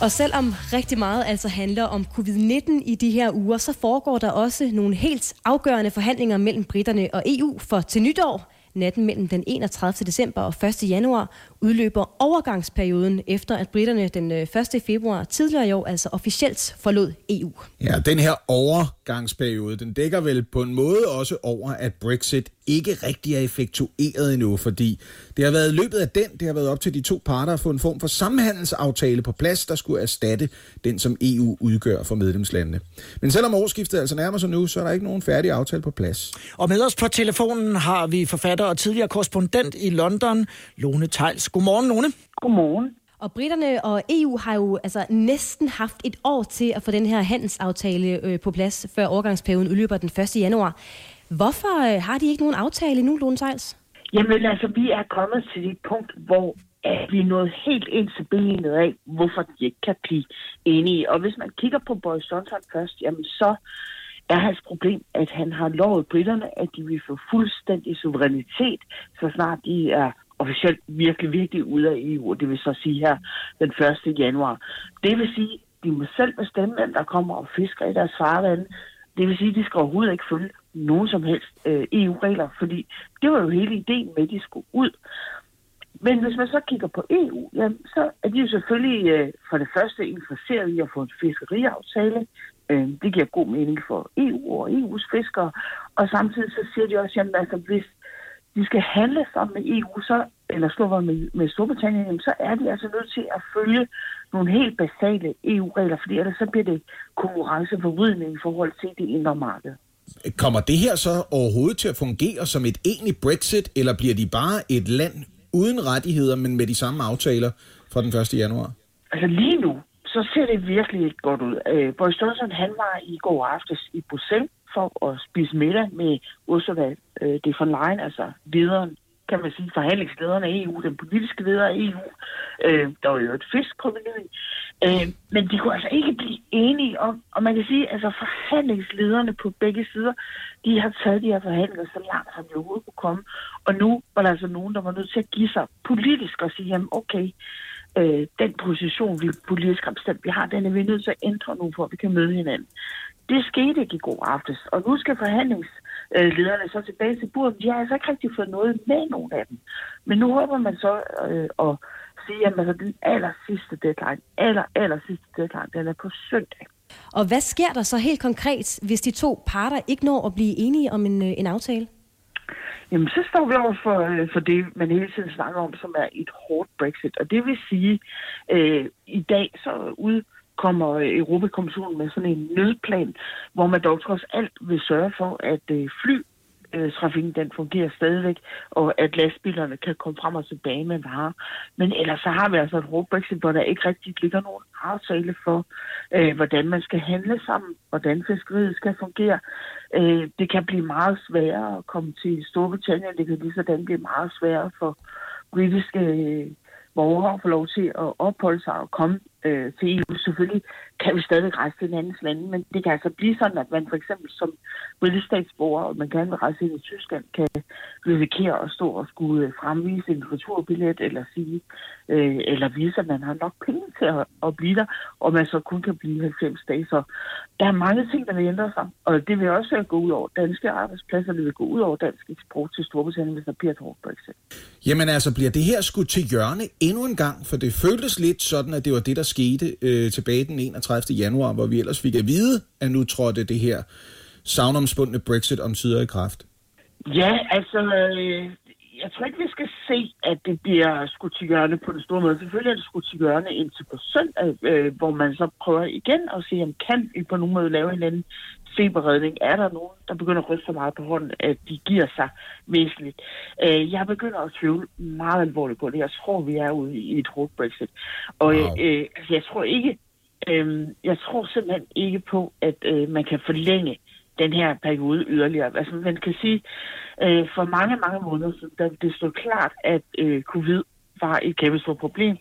Og selvom rigtig meget altså handler om covid nitten i de her uger, så foregår der også nogle helt afgørende forhandlinger mellem briterne og E U, for til nytår, natten mellem den enogtredivte december og første januar, udløber overgangsperioden efter, at briterne den første februar tidligere i år altså officielt forlod E U. Ja, den her overgangsperiode, den dækker vel på en måde også over, at Brexit ikke rigtig er effektueret endnu, fordi det har været i løbet af den, det har været op til de to parter at få en form for samhandelsaftale på plads, der skulle erstatte den, som E U udgør for medlemslandene. Men selvom årsskiftet altså nærmer sig nu, så er der ikke nogen færdig aftale på plads. Og med os på telefonen har vi forfatter og tidligere korrespondent i London, Lone Theils. Godmorgen, Lone. Godmorgen. Og briterne og E U har jo altså næsten haft et år til at få den her handelsaftale på plads, før overgangsperioden udløber den første januar. Hvorfor har de ikke nogen aftale endnu, Lone Theils? Jamen altså, vi er kommet til et punkt, hvor vi er nået helt ind til benet af, hvorfor de ikke kan blive enige. Og hvis man kigger på Boris Johnson først, jamen så er hans problem, at han har lovet briterne, at de vil få fuldstændig suverænitet, så snart de er officielt virkelig, virkelig ude af E U, og det vil så sige her den første januar. Det vil sige, at de må selv bestemme, hvem der kommer og fisker i deres farvande. Det vil sige, at de skal overhovedet ikke følge nogen som helst øh, E U-regler, fordi det var jo hele ideen med, at de skulle ud. Men hvis man så kigger på E U, jamen, så er de jo selvfølgelig øh, for det første interesseret i at få en fiskeriaftale. Øh, det giver god mening for E U og E U's fiskere. Og samtidig så siger de også, at altså, hvis de skal handle sammen med E U, så eller slår med, med Storbritannien, så er de altså nødt til at følge nogle helt basale E U-regler, fordi ellers så bliver det konkurrenceforvridning i forhold til det indre marked. Kommer det her så overhovedet til at fungere som et egentligt Brexit, eller bliver de bare et land uden rettigheder, men med de samme aftaler fra den første januar? Altså lige nu, så ser det virkelig ikke godt ud. Øh, Boris Johnson, han var i går aftes i Bruxelles for at spise middag med Ursula øh, det von Leyen, altså lederen, kan man sige, forhandlingslederen af E U, den politiske leder af E U. Øh, der var jo et fisk på menuen. Øh, men de kunne altså ikke blive enige om, og man kan sige, at altså forhandlingslederne på begge sider, de har taget de her forhandlinger så langt, som de overhovedet kunne komme. Og nu var der altså nogen, der var nødt til at give sig politisk og sige, jamen okay, øh, den position, vi politisk har bestemt, vi har, den er vi nødt til at ændre nu, for at vi kan møde hinanden. Det skete ikke i går aftes, og nu skal forhandlingslederne så tilbage til bordet. De har altså ikke rigtig fået noget med nogen af dem. Men nu håber man så øh, at sige, at altså, den aller sidste deadline, aller, aller sidste deadline, den er på søndag. Og hvad sker der så helt konkret, hvis de to parter ikke når at blive enige om en, en aftale? Jamen, så står vi over for, for det, man hele tiden snakker om, som er et hårdt Brexit. Og det vil sige, øh, i dag så ud... kommer Europa-kommissionen med sådan en nødplan, hvor man dog trods alt vil sørge for, at flytrafikken den fungerer stadigvæk, og at lastbilerne kan komme frem og tilbage med varer. Men ellers så har vi altså et hårdt Brexit, hvor der ikke rigtig ligger nogen aftale for, øh, hvordan man skal handle sammen, hvordan fiskeriet skal fungere. Øh, det kan blive meget sværere at komme til Storbritannien, det kan lige sådan blive meget sværere for britiske øh, borgere at få lov til at opholde sig og komme øh, til E U. Selvfølgelig kan vi stadig rejse til en andens lande, men det kan altså blive sådan, at man for eksempel som britisk statsborger, og man gerne vil rejse ind i Tyskland, kan risikere at stå og skulle fremvise en returbillet eller sige, øh, eller vise, at man har nok penge til at, at blive der, og man så kun kan blive halvfems dage. Så der er mange ting, der vil ændre sig, og det vil også gå ud over danske arbejdspladser, det vil gå ud over dansk eksport til Storbritannien, hvis der bliver et hårdt Brexit. Jamen altså, bliver det her skudt til hjørne endnu en gang, for det føltes lidt sådan, at det var det, der skete øh, tilbage den enogtredivte januar, hvor vi ellers fik at vide, at nu trådte det her savnomspundne Brexit omsider i kraft. Ja, altså, øh, jeg tror ikke, vi skal se, at det bliver skudt til hjørne på den store måde. Selvfølgelig er det skudt til hjørne indtil på søndag, øh, hvor man så prøver igen at se, om kan vi på nogen måde lave en anden feberredning. Er der nogen, der begynder at ryste så meget på hånden, at de giver sig væsentligt? Øh, jeg begynder at tvivle meget alvorligt på det. Jeg tror, vi er ude i et hårdt Brexit. Og wow. øh, altså, jeg tror ikke, øh, jeg tror simpelthen ikke på, at øh, man kan forlænge den her periode yderligere. Altså man kan sige, øh, for mange, mange måneder siden, da det stod klart, at øh, covid var et kæmpe stort problem,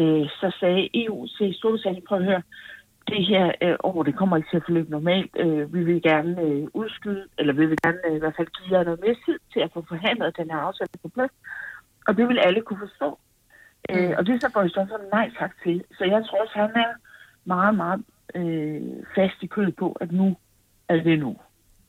øh, så sagde E U til Storbritannien, prøv at høre, det her øh, år, det kommer ikke til at forløbe normalt. Øh, vi vil gerne øh, udskyde, eller vi vil gerne øh, i hvert fald give jer noget mere tid til at få forhandlet den her aftale på plads. Og det vil alle kunne forstå. Øh, og det er så Boris Johnson nej tak til. Så jeg tror også, han er meget, meget øh, fast i kødet på, at nu er det nu.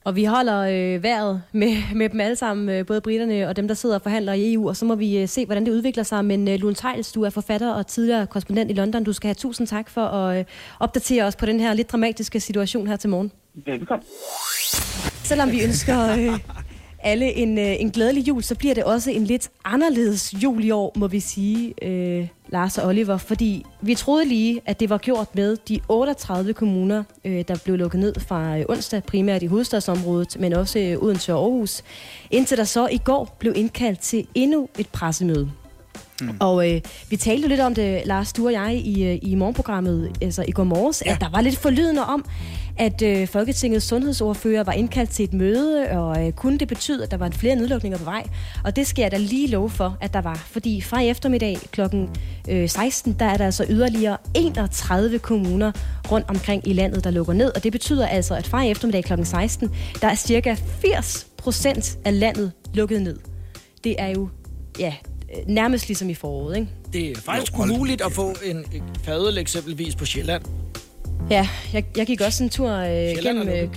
Og vi holder øh, vejret med, med dem alle sammen, øh, både briterne og dem, der sidder og forhandler i E U, og så må vi øh, se, hvordan det udvikler sig. Men øh, Lone Theils, du er forfatter og tidligere korrespondent i London. Du skal have tusind tak for at øh, opdatere os på den her lidt dramatiske situation her til morgen. Velkommen. Selvom vi ønsker øh, alle en, øh, en glædelig jul, så bliver det også en lidt anderledes jul i år, må vi sige, øh, Lars og Oliver. Fordi vi troede lige, at det var gjort med de otteogtredive kommuner, øh, der blev lukket ned fra onsdag, primært i hovedstadsområdet, men også øh, Odense og Aarhus, indtil der så i går blev indkaldt til endnu et pressemøde. Mm. Og øh, vi talte lidt om det, Lars, du og jeg, i, i morgenprogrammet, altså i går morges, ja. At der var lidt forlydende om, at øh, Folketingets sundhedsordfører var indkaldt til et møde, og øh, kunne det betyde, at der var flere nedlukninger på vej. Og det skal jeg da lige love for, at der var. Fordi fra eftermiddag klokken øh, seksten, der er der altså yderligere enogtredive kommuner rundt omkring i landet, der lukker ned. Og det betyder altså, at fra eftermiddag klokken seksten, der er cirka firs procent af landet lukket ned. Det er jo, ja... nærmest ligesom i foråret, ikke? Det er faktisk jo, umuligt at få en fadøl eksempelvis på Sjælland. Ja, jeg, jeg gik også en tur øh, gennem øh,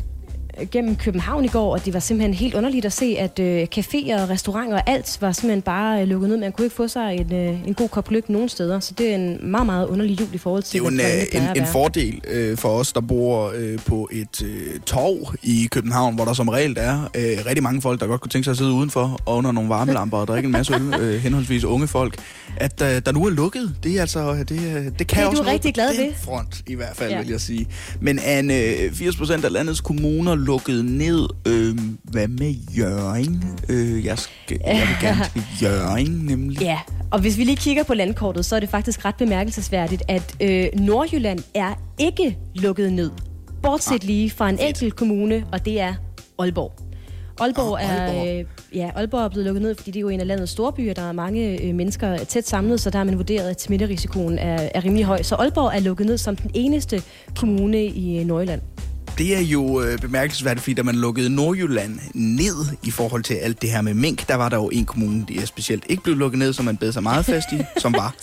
gennem København i går, og det var simpelthen helt underligt at se, at øh, caféer og restauranter og alt var simpelthen bare øh, lukket ned. Man kunne ikke få sig en, øh, en god kop gløgg nogen steder, så det er en meget, meget underlig jul i forhold til... Det er jo en, en, en fordel øh, for os, der bor øh, på et øh, torv i København, hvor der som regel er øh, rigtig mange folk, der godt kunne tænke sig at sidde udenfor og under nogle varmelamper og drikke en masse øl, øh, henholdsvis unge folk, at øh, der nu er lukket. Det er altså... Det, det, det kan det er også du rigtig glad ved. Front, i hvert fald, ja. Vil jeg sige. Men Anne, firs procent af landets kommuner lukket ned. Øh, hvad med Hjørring? Øh, jeg, skal, jeg vil gerne til Hjørring, nemlig. Ja, og hvis vi lige kigger på landkortet, så er det faktisk ret bemærkelsesværdigt, at øh, Nordjylland er ikke lukket ned. Bortset ah, lige fra en fedt. enkelt kommune, og det er Aalborg. Aalborg, oh, Aalborg. Er, øh, ja, Aalborg er blevet lukket ned, fordi det er jo en af landets store byer. Der er mange øh, mennesker tæt samlet, så der har man vurderet, at smitterisikoen er, er rimelig høj. Så Aalborg er lukket ned som den eneste kommune i øh, Nordjylland. Det er jo øh, bemærkelsesværdigt, fordi da man lukkede Nordjylland ned i forhold til alt det her med mink, der var der jo en kommune, der specielt ikke blev lukket ned, som man bed sig meget fast i, som var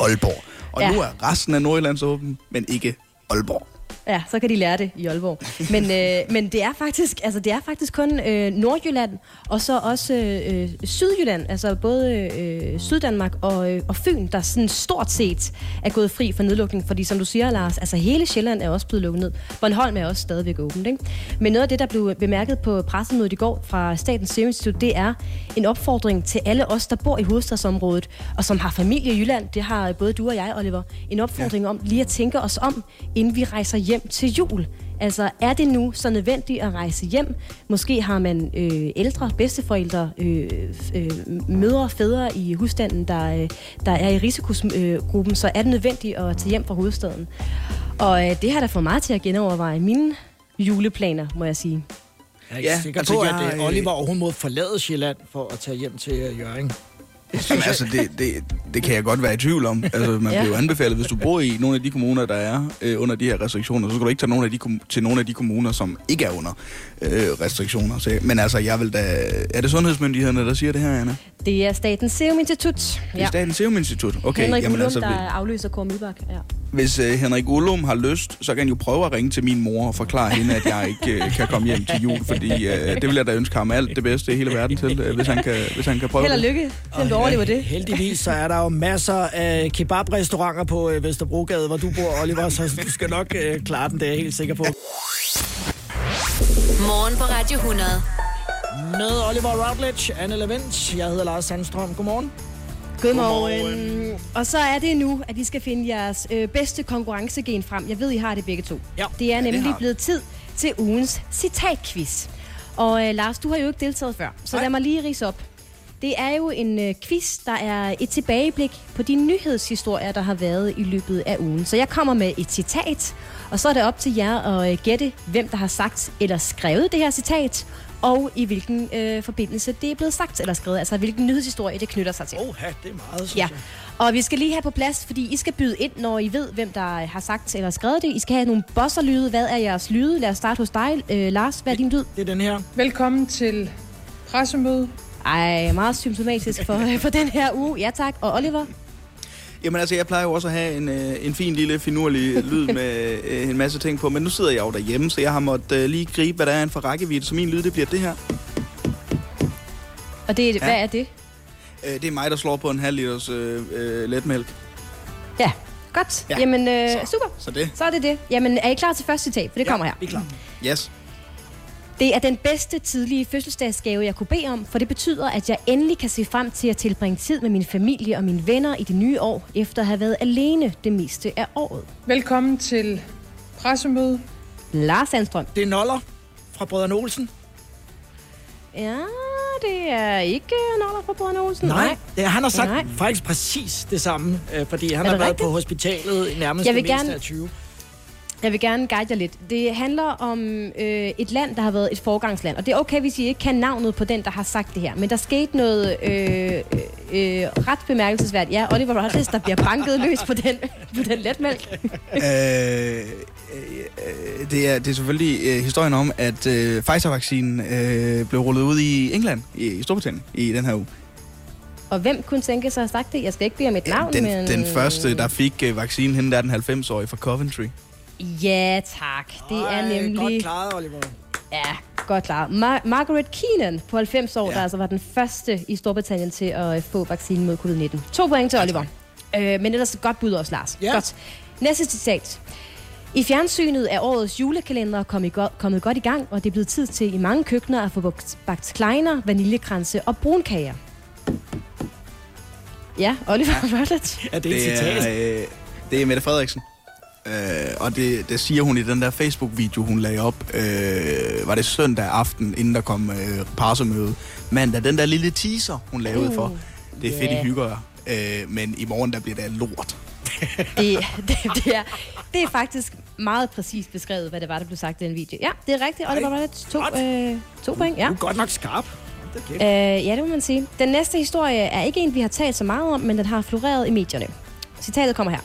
Aalborg. Og ja. Nu er resten af Nordjylland så åben, men ikke Aalborg. Ja, så kan de lære det i Aalborg. Men, øh, men det er faktisk, altså det er faktisk kun øh, Nordjylland og så også øh, Sydjylland, altså både øh, Syddanmark og, øh, og Fyn, der sådan stort set er gået fri for nedlukning, fordi som du siger, Lars, altså hele Sjælland er også blevet lukket ned. Bornholm er også stadigvæk åbent, ikke? Men noget af det, der blev bemærket på pressemødet i går fra Statens Serum Institut, det er en opfordring til alle os, der bor i hovedstadsområdet og som har familie i Jylland. Det har både du og jeg, Oliver. En opfordring ja. om lige at tænke os om, inden vi rejser hjem til jul. Altså, er det nu så nødvendigt at rejse hjem? Måske har man øh, ældre, bedsteforældre, øh, øh, mødre og fædre i husstanden, der, øh, der er i risikogruppen, øh, så er det nødvendigt at tage hjem fra hovedstaden. Og øh, det har der fået meget til at genoverveje mine juleplaner, må jeg sige. Jeg er ikke ja, sikker altså, på, at jeg, øh, Oliver overhovedet må forlade Sjælland for at tage hjem til øh, Hjørring. Jamen, altså, det, det, det kan jeg godt være i tvivl om. Altså, man bliver jo anbefalet, hvis du bor i nogle af de kommuner, der er øh, under de her restriktioner, så skal du ikke tage nogle af de kom- til nogle af de kommuner, som ikke er under øh, restriktioner. Så, men altså, jeg vil da... Er det sundhedsmyndighederne, der siger det her, Anna? Det er Statens Serum Institut. Det er ja. Statens Serum Institut? Okay. Henrik Jamen, Ullum, altså, der afløser Kåre Mølbak, ja. Hvis øh, Henrik Ullum har lyst, så kan han jo prøve at ringe til min mor og forklare hende, at jeg ikke øh, kan komme hjem til jul, fordi øh, det vil jeg da ønske ham alt det bedste i hele verden til, øh, hvis, han kan, hvis han kan prøve. Held og lykke. Overlever det. Heldigvis så er der jo masser af kebabrestauranter på Vesterbrogade, hvor du bor, Oliver, så du skal nok øh, klare den, det er jeg helt sikker på. Morgen på Radio hundrede. Med Oliver Routledge, Anne Lavent, jeg hedder Lars Sandstrøm. Godmorgen. Godmorgen. Godmorgen. Og så er det nu, at I skal finde jeres øh, bedste konkurrencegen frem. Jeg ved, I har det begge to. Ja. Det er nemlig ja, det blevet tid til ugens citatquiz. Og øh, Lars, du har jo ikke deltaget før, så Nej. lad mig lige ridse op. Det er jo en øh, quiz, der er et tilbageblik på de nyhedshistorier, der har været i løbet af ugen. Så jeg kommer med et citat, og så er det op til jer at øh, gætte, hvem der har sagt eller skrevet det her citat, og i hvilken øh, forbindelse det er blevet sagt eller skrevet, altså hvilken nyhedshistorie det knytter sig til. Åh, det er meget sådan. Ja, og vi skal lige have på plads, fordi I skal byde ind, når I ved, hvem der har sagt eller skrevet det. I skal have nogle bosserlyde. Hvad er jeres lyde? Lad os starte hos dig, øh, Lars. Hvad er din lyd? Det er den her. Velkommen til pressemødet. Ej, meget symptomatisk for, for den her uge. Ja tak. Og Oliver? Jamen altså, jeg plejer jo også at have en, en fin lille finurlig lyd med en masse ting på, men nu sidder jeg jo derhjemme, så jeg har måttet lige gribe, hvad der er en fra rækkevidde. Så min lyd, det bliver det her. Og det er, ja. Hvad er det? Det er mig, der slår på en halv liters øh, øh, letmælk. Ja, godt. Ja. Jamen, øh, så, super. Så, det. så er det det. Jamen, er I klar til første citat? For det ja, kommer her. Vi er klar. Yes. Det er den bedste tidlige fødselsdagsgave, jeg kunne bede om, for det betyder, at jeg endelig kan se frem til at tilbringe tid med min familie og mine venner i det nye år, efter at have været alene det meste af året. Velkommen til pressemødet. Lars Sandstrøm. Det er Noller fra Brøderen Olsen. Ja, det er ikke Noller fra Brøderen Olsen. Nej, Nej. Det er, han har sagt Nej. faktisk præcis det samme, fordi han har været rigtigt? på hospitalet nærmest det meste gerne... af tyve. Jeg vil gerne guide jer lidt. Det handler om øh, et land, der har været et forgangsland. Og det er okay, hvis I ikke kan navnet på den, der har sagt det her. Men der skete noget øh, øh, ret bemærkelsesværdigt. Ja, Oliver Routledge, der bliver banket løs på den, på den letmælk. øh, øh, det, er, det er selvfølgelig øh, historien om, at øh, Pfizer-vaccinen øh, blev rullet ud i England, i, i Storbritannien, i den her uge. Og hvem kunne tænke sig at have sagt det? Jeg skal ikke bede om et navn, den, men... Den første, der fik øh, vaccinen, hende der er den halvfems-årige fra Coventry. Ja, tak. Det er Ej, nemlig... Godt klaret, Oliver. Ja, godt klar. Mar- Margaret Keenan på halvfems år, ja. der altså var den første i Storbritannien til at få vaccinen mod covid nitten. To point til Oliver. Øh, men ellers godt bud også, Lars. Ja. Godt. Næste citat. I fjernsynet er årets julekalender kommet go- kommet godt i gang, og det er blevet tid til i mange køkkener at få bagt, bagt kleiner, vaniljekranse og brunkager. Ja, Oliver ja. Routledge. Ja, det er et citat. Det er, øh, det er Mette Frederiksen. Øh, og det, det siger hun i den der Facebook-video, hun lagde op. Øh, var det søndag aften, inden der kom øh, parsemøde. Mandag, den der lille teaser, hun lavede uh, for. Det er yeah. fedt, I hygger jer. Øh, men i morgen, der bliver det lort. det, det, det, er, det er faktisk meget præcist beskrevet, hvad det var, der blev sagt i den video. Ja, det er rigtigt. Og det var bare to, øh, to point. Ja. Du er godt nok skarp. Okay. Øh, ja, det må man sige. Den næste historie er ikke en, vi har talt så meget om, men den har floreret i medierne. Citatet kommer her.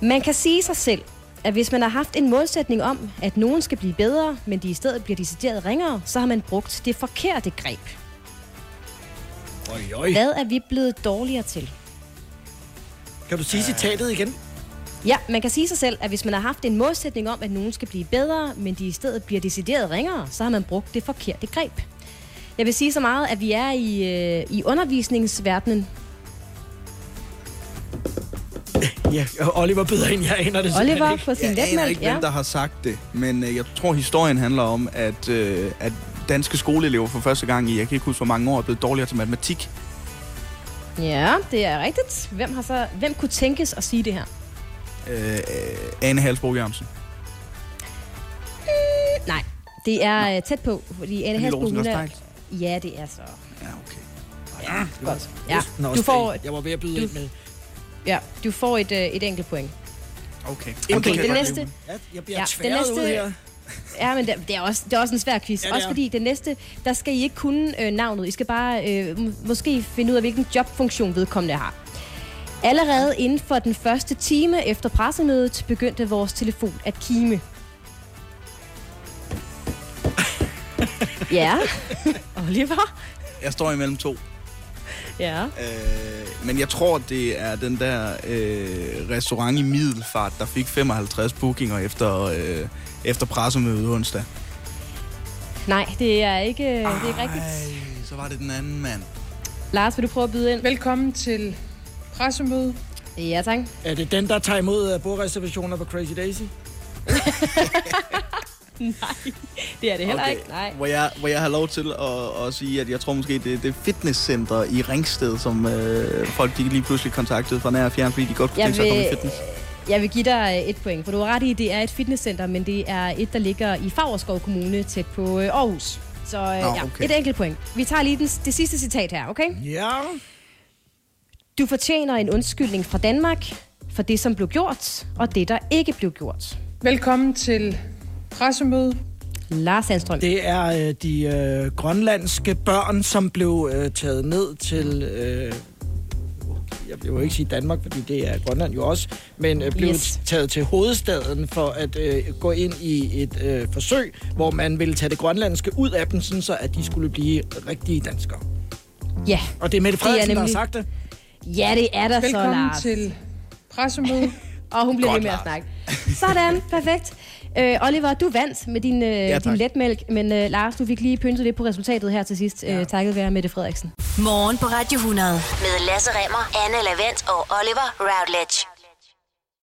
Man kan sige sig selv, at hvis man har haft en målsætning om, at nogen skal blive bedre, men de i stedet bliver decideret ringere, så har man brugt det forkerte greb. Oi, oi. Hvad er vi blevet dårligere til? Kan du sige øh. citatet igen? Ja, man kan sige sig selv, at hvis man har haft en målsætning om, at nogen skal blive bedre, men de i stedet bliver decideret ringere, så har man brugt det forkerte greb. Jeg vil sige så meget, at vi er i, øh, i undervisningsverdenen. Ja, Oliver byder ind, jeg aner det simpelthen Oliver ikke. På sin jeg aner ikke, hvem ja. der har sagt det, men øh, jeg tror, historien handler om, at, øh, at danske skoleelever for første gang i, jeg kan ikke huske, hvor mange år, er blevet dårligere til matematik. Ja, det er rigtigt. Hvem, har så, hvem kunne tænkes at sige det her? Øh, Ane Halsbroke Jørgensen. Mm, nej, det er øh, tæt på, fordi Ane Halsbroke er... Ja, det er så. Ja, okay. Ja, ja det godt. Ja. Du får... Jeg var ved at byde ind med... Ja, du får et, øh, et enkelt point. Okay. Okay, okay det næste... Ja, jeg bliver ja, tværet næste, ud her. Ja, men det, det, er også, det er også en svær quiz. Ja, også fordi det næste, der skal I ikke kunne øh, navnet. I skal bare øh, måske finde ud af, hvilken jobfunktion vedkommende har. Allerede inden for den første time efter pressemødet, begyndte vores telefon at kime. Ja, Oliver. Jeg står imellem to. Ja. Øh, men jeg tror, det er den der øh, restaurant i Middelfart, der fik femoghalvtreds bookinger efter, øh, efter pressemødet onsdag. Nej, det er ikke, Ej, det er ikke rigtigt. Så var det den anden mand. Lars, vil du prøve at byde ind? Velkommen til pressemødet. Ja, tak. Er det den, der tager imod bordreservationer på Crazy Daisy? Nej, det er det heller okay. ikke. Nej. Hvor, jeg, hvor jeg har lov til at, at sige, at jeg tror måske, det, det er fitnesscenter i Ringsted, som øh, folk de lige pludselig kontaktede fra nær og fjern, fordi de godt kunne tænke sig at komme i fitness. Jeg vil give dig et point, for du har ret i, det er et fitnesscenter, men det er et, der ligger i Favreskov Kommune, tæt på øh, Aarhus. Så øh, Nå, okay. ja, et enkelt point. Vi tager lige den, det sidste citat her, okay? Ja. Du fortjener en undskyldning fra Danmark for det, som blev gjort, og det, der ikke blev gjort. Velkommen til... pressemøde. Lars Sandstrøm. Det er øh, de øh, grønlandske børn, som blev øh, taget ned til... Øh, jeg vil jo ikke sige Danmark, fordi det er Grønland jo også, men øh, blev yes. taget til hovedstaden for at øh, gå ind i et øh, forsøg, hvor man ville tage det grønlandske ud af dem, sådan så at de skulle blive rigtige danskere. Ja. Og det er Mette Frederiksen, nemlig... der har sagt det. Ja, det er der. Velkommen så, Lars. Velkommen til pressemøde. Og hun bliver godt, lige med at snakke. Sådan, perfekt. Øh, Oliver, du vandt med din, øh, ja, din letmælk, men øh, Lars, du fik lige pyntet lidt på resultatet her til sidst, ja. øh, takket være Mette Frederiksen. Morgen på Radio hundrede med Lasse Remmer, Anne Lavent og Oliver Routledge.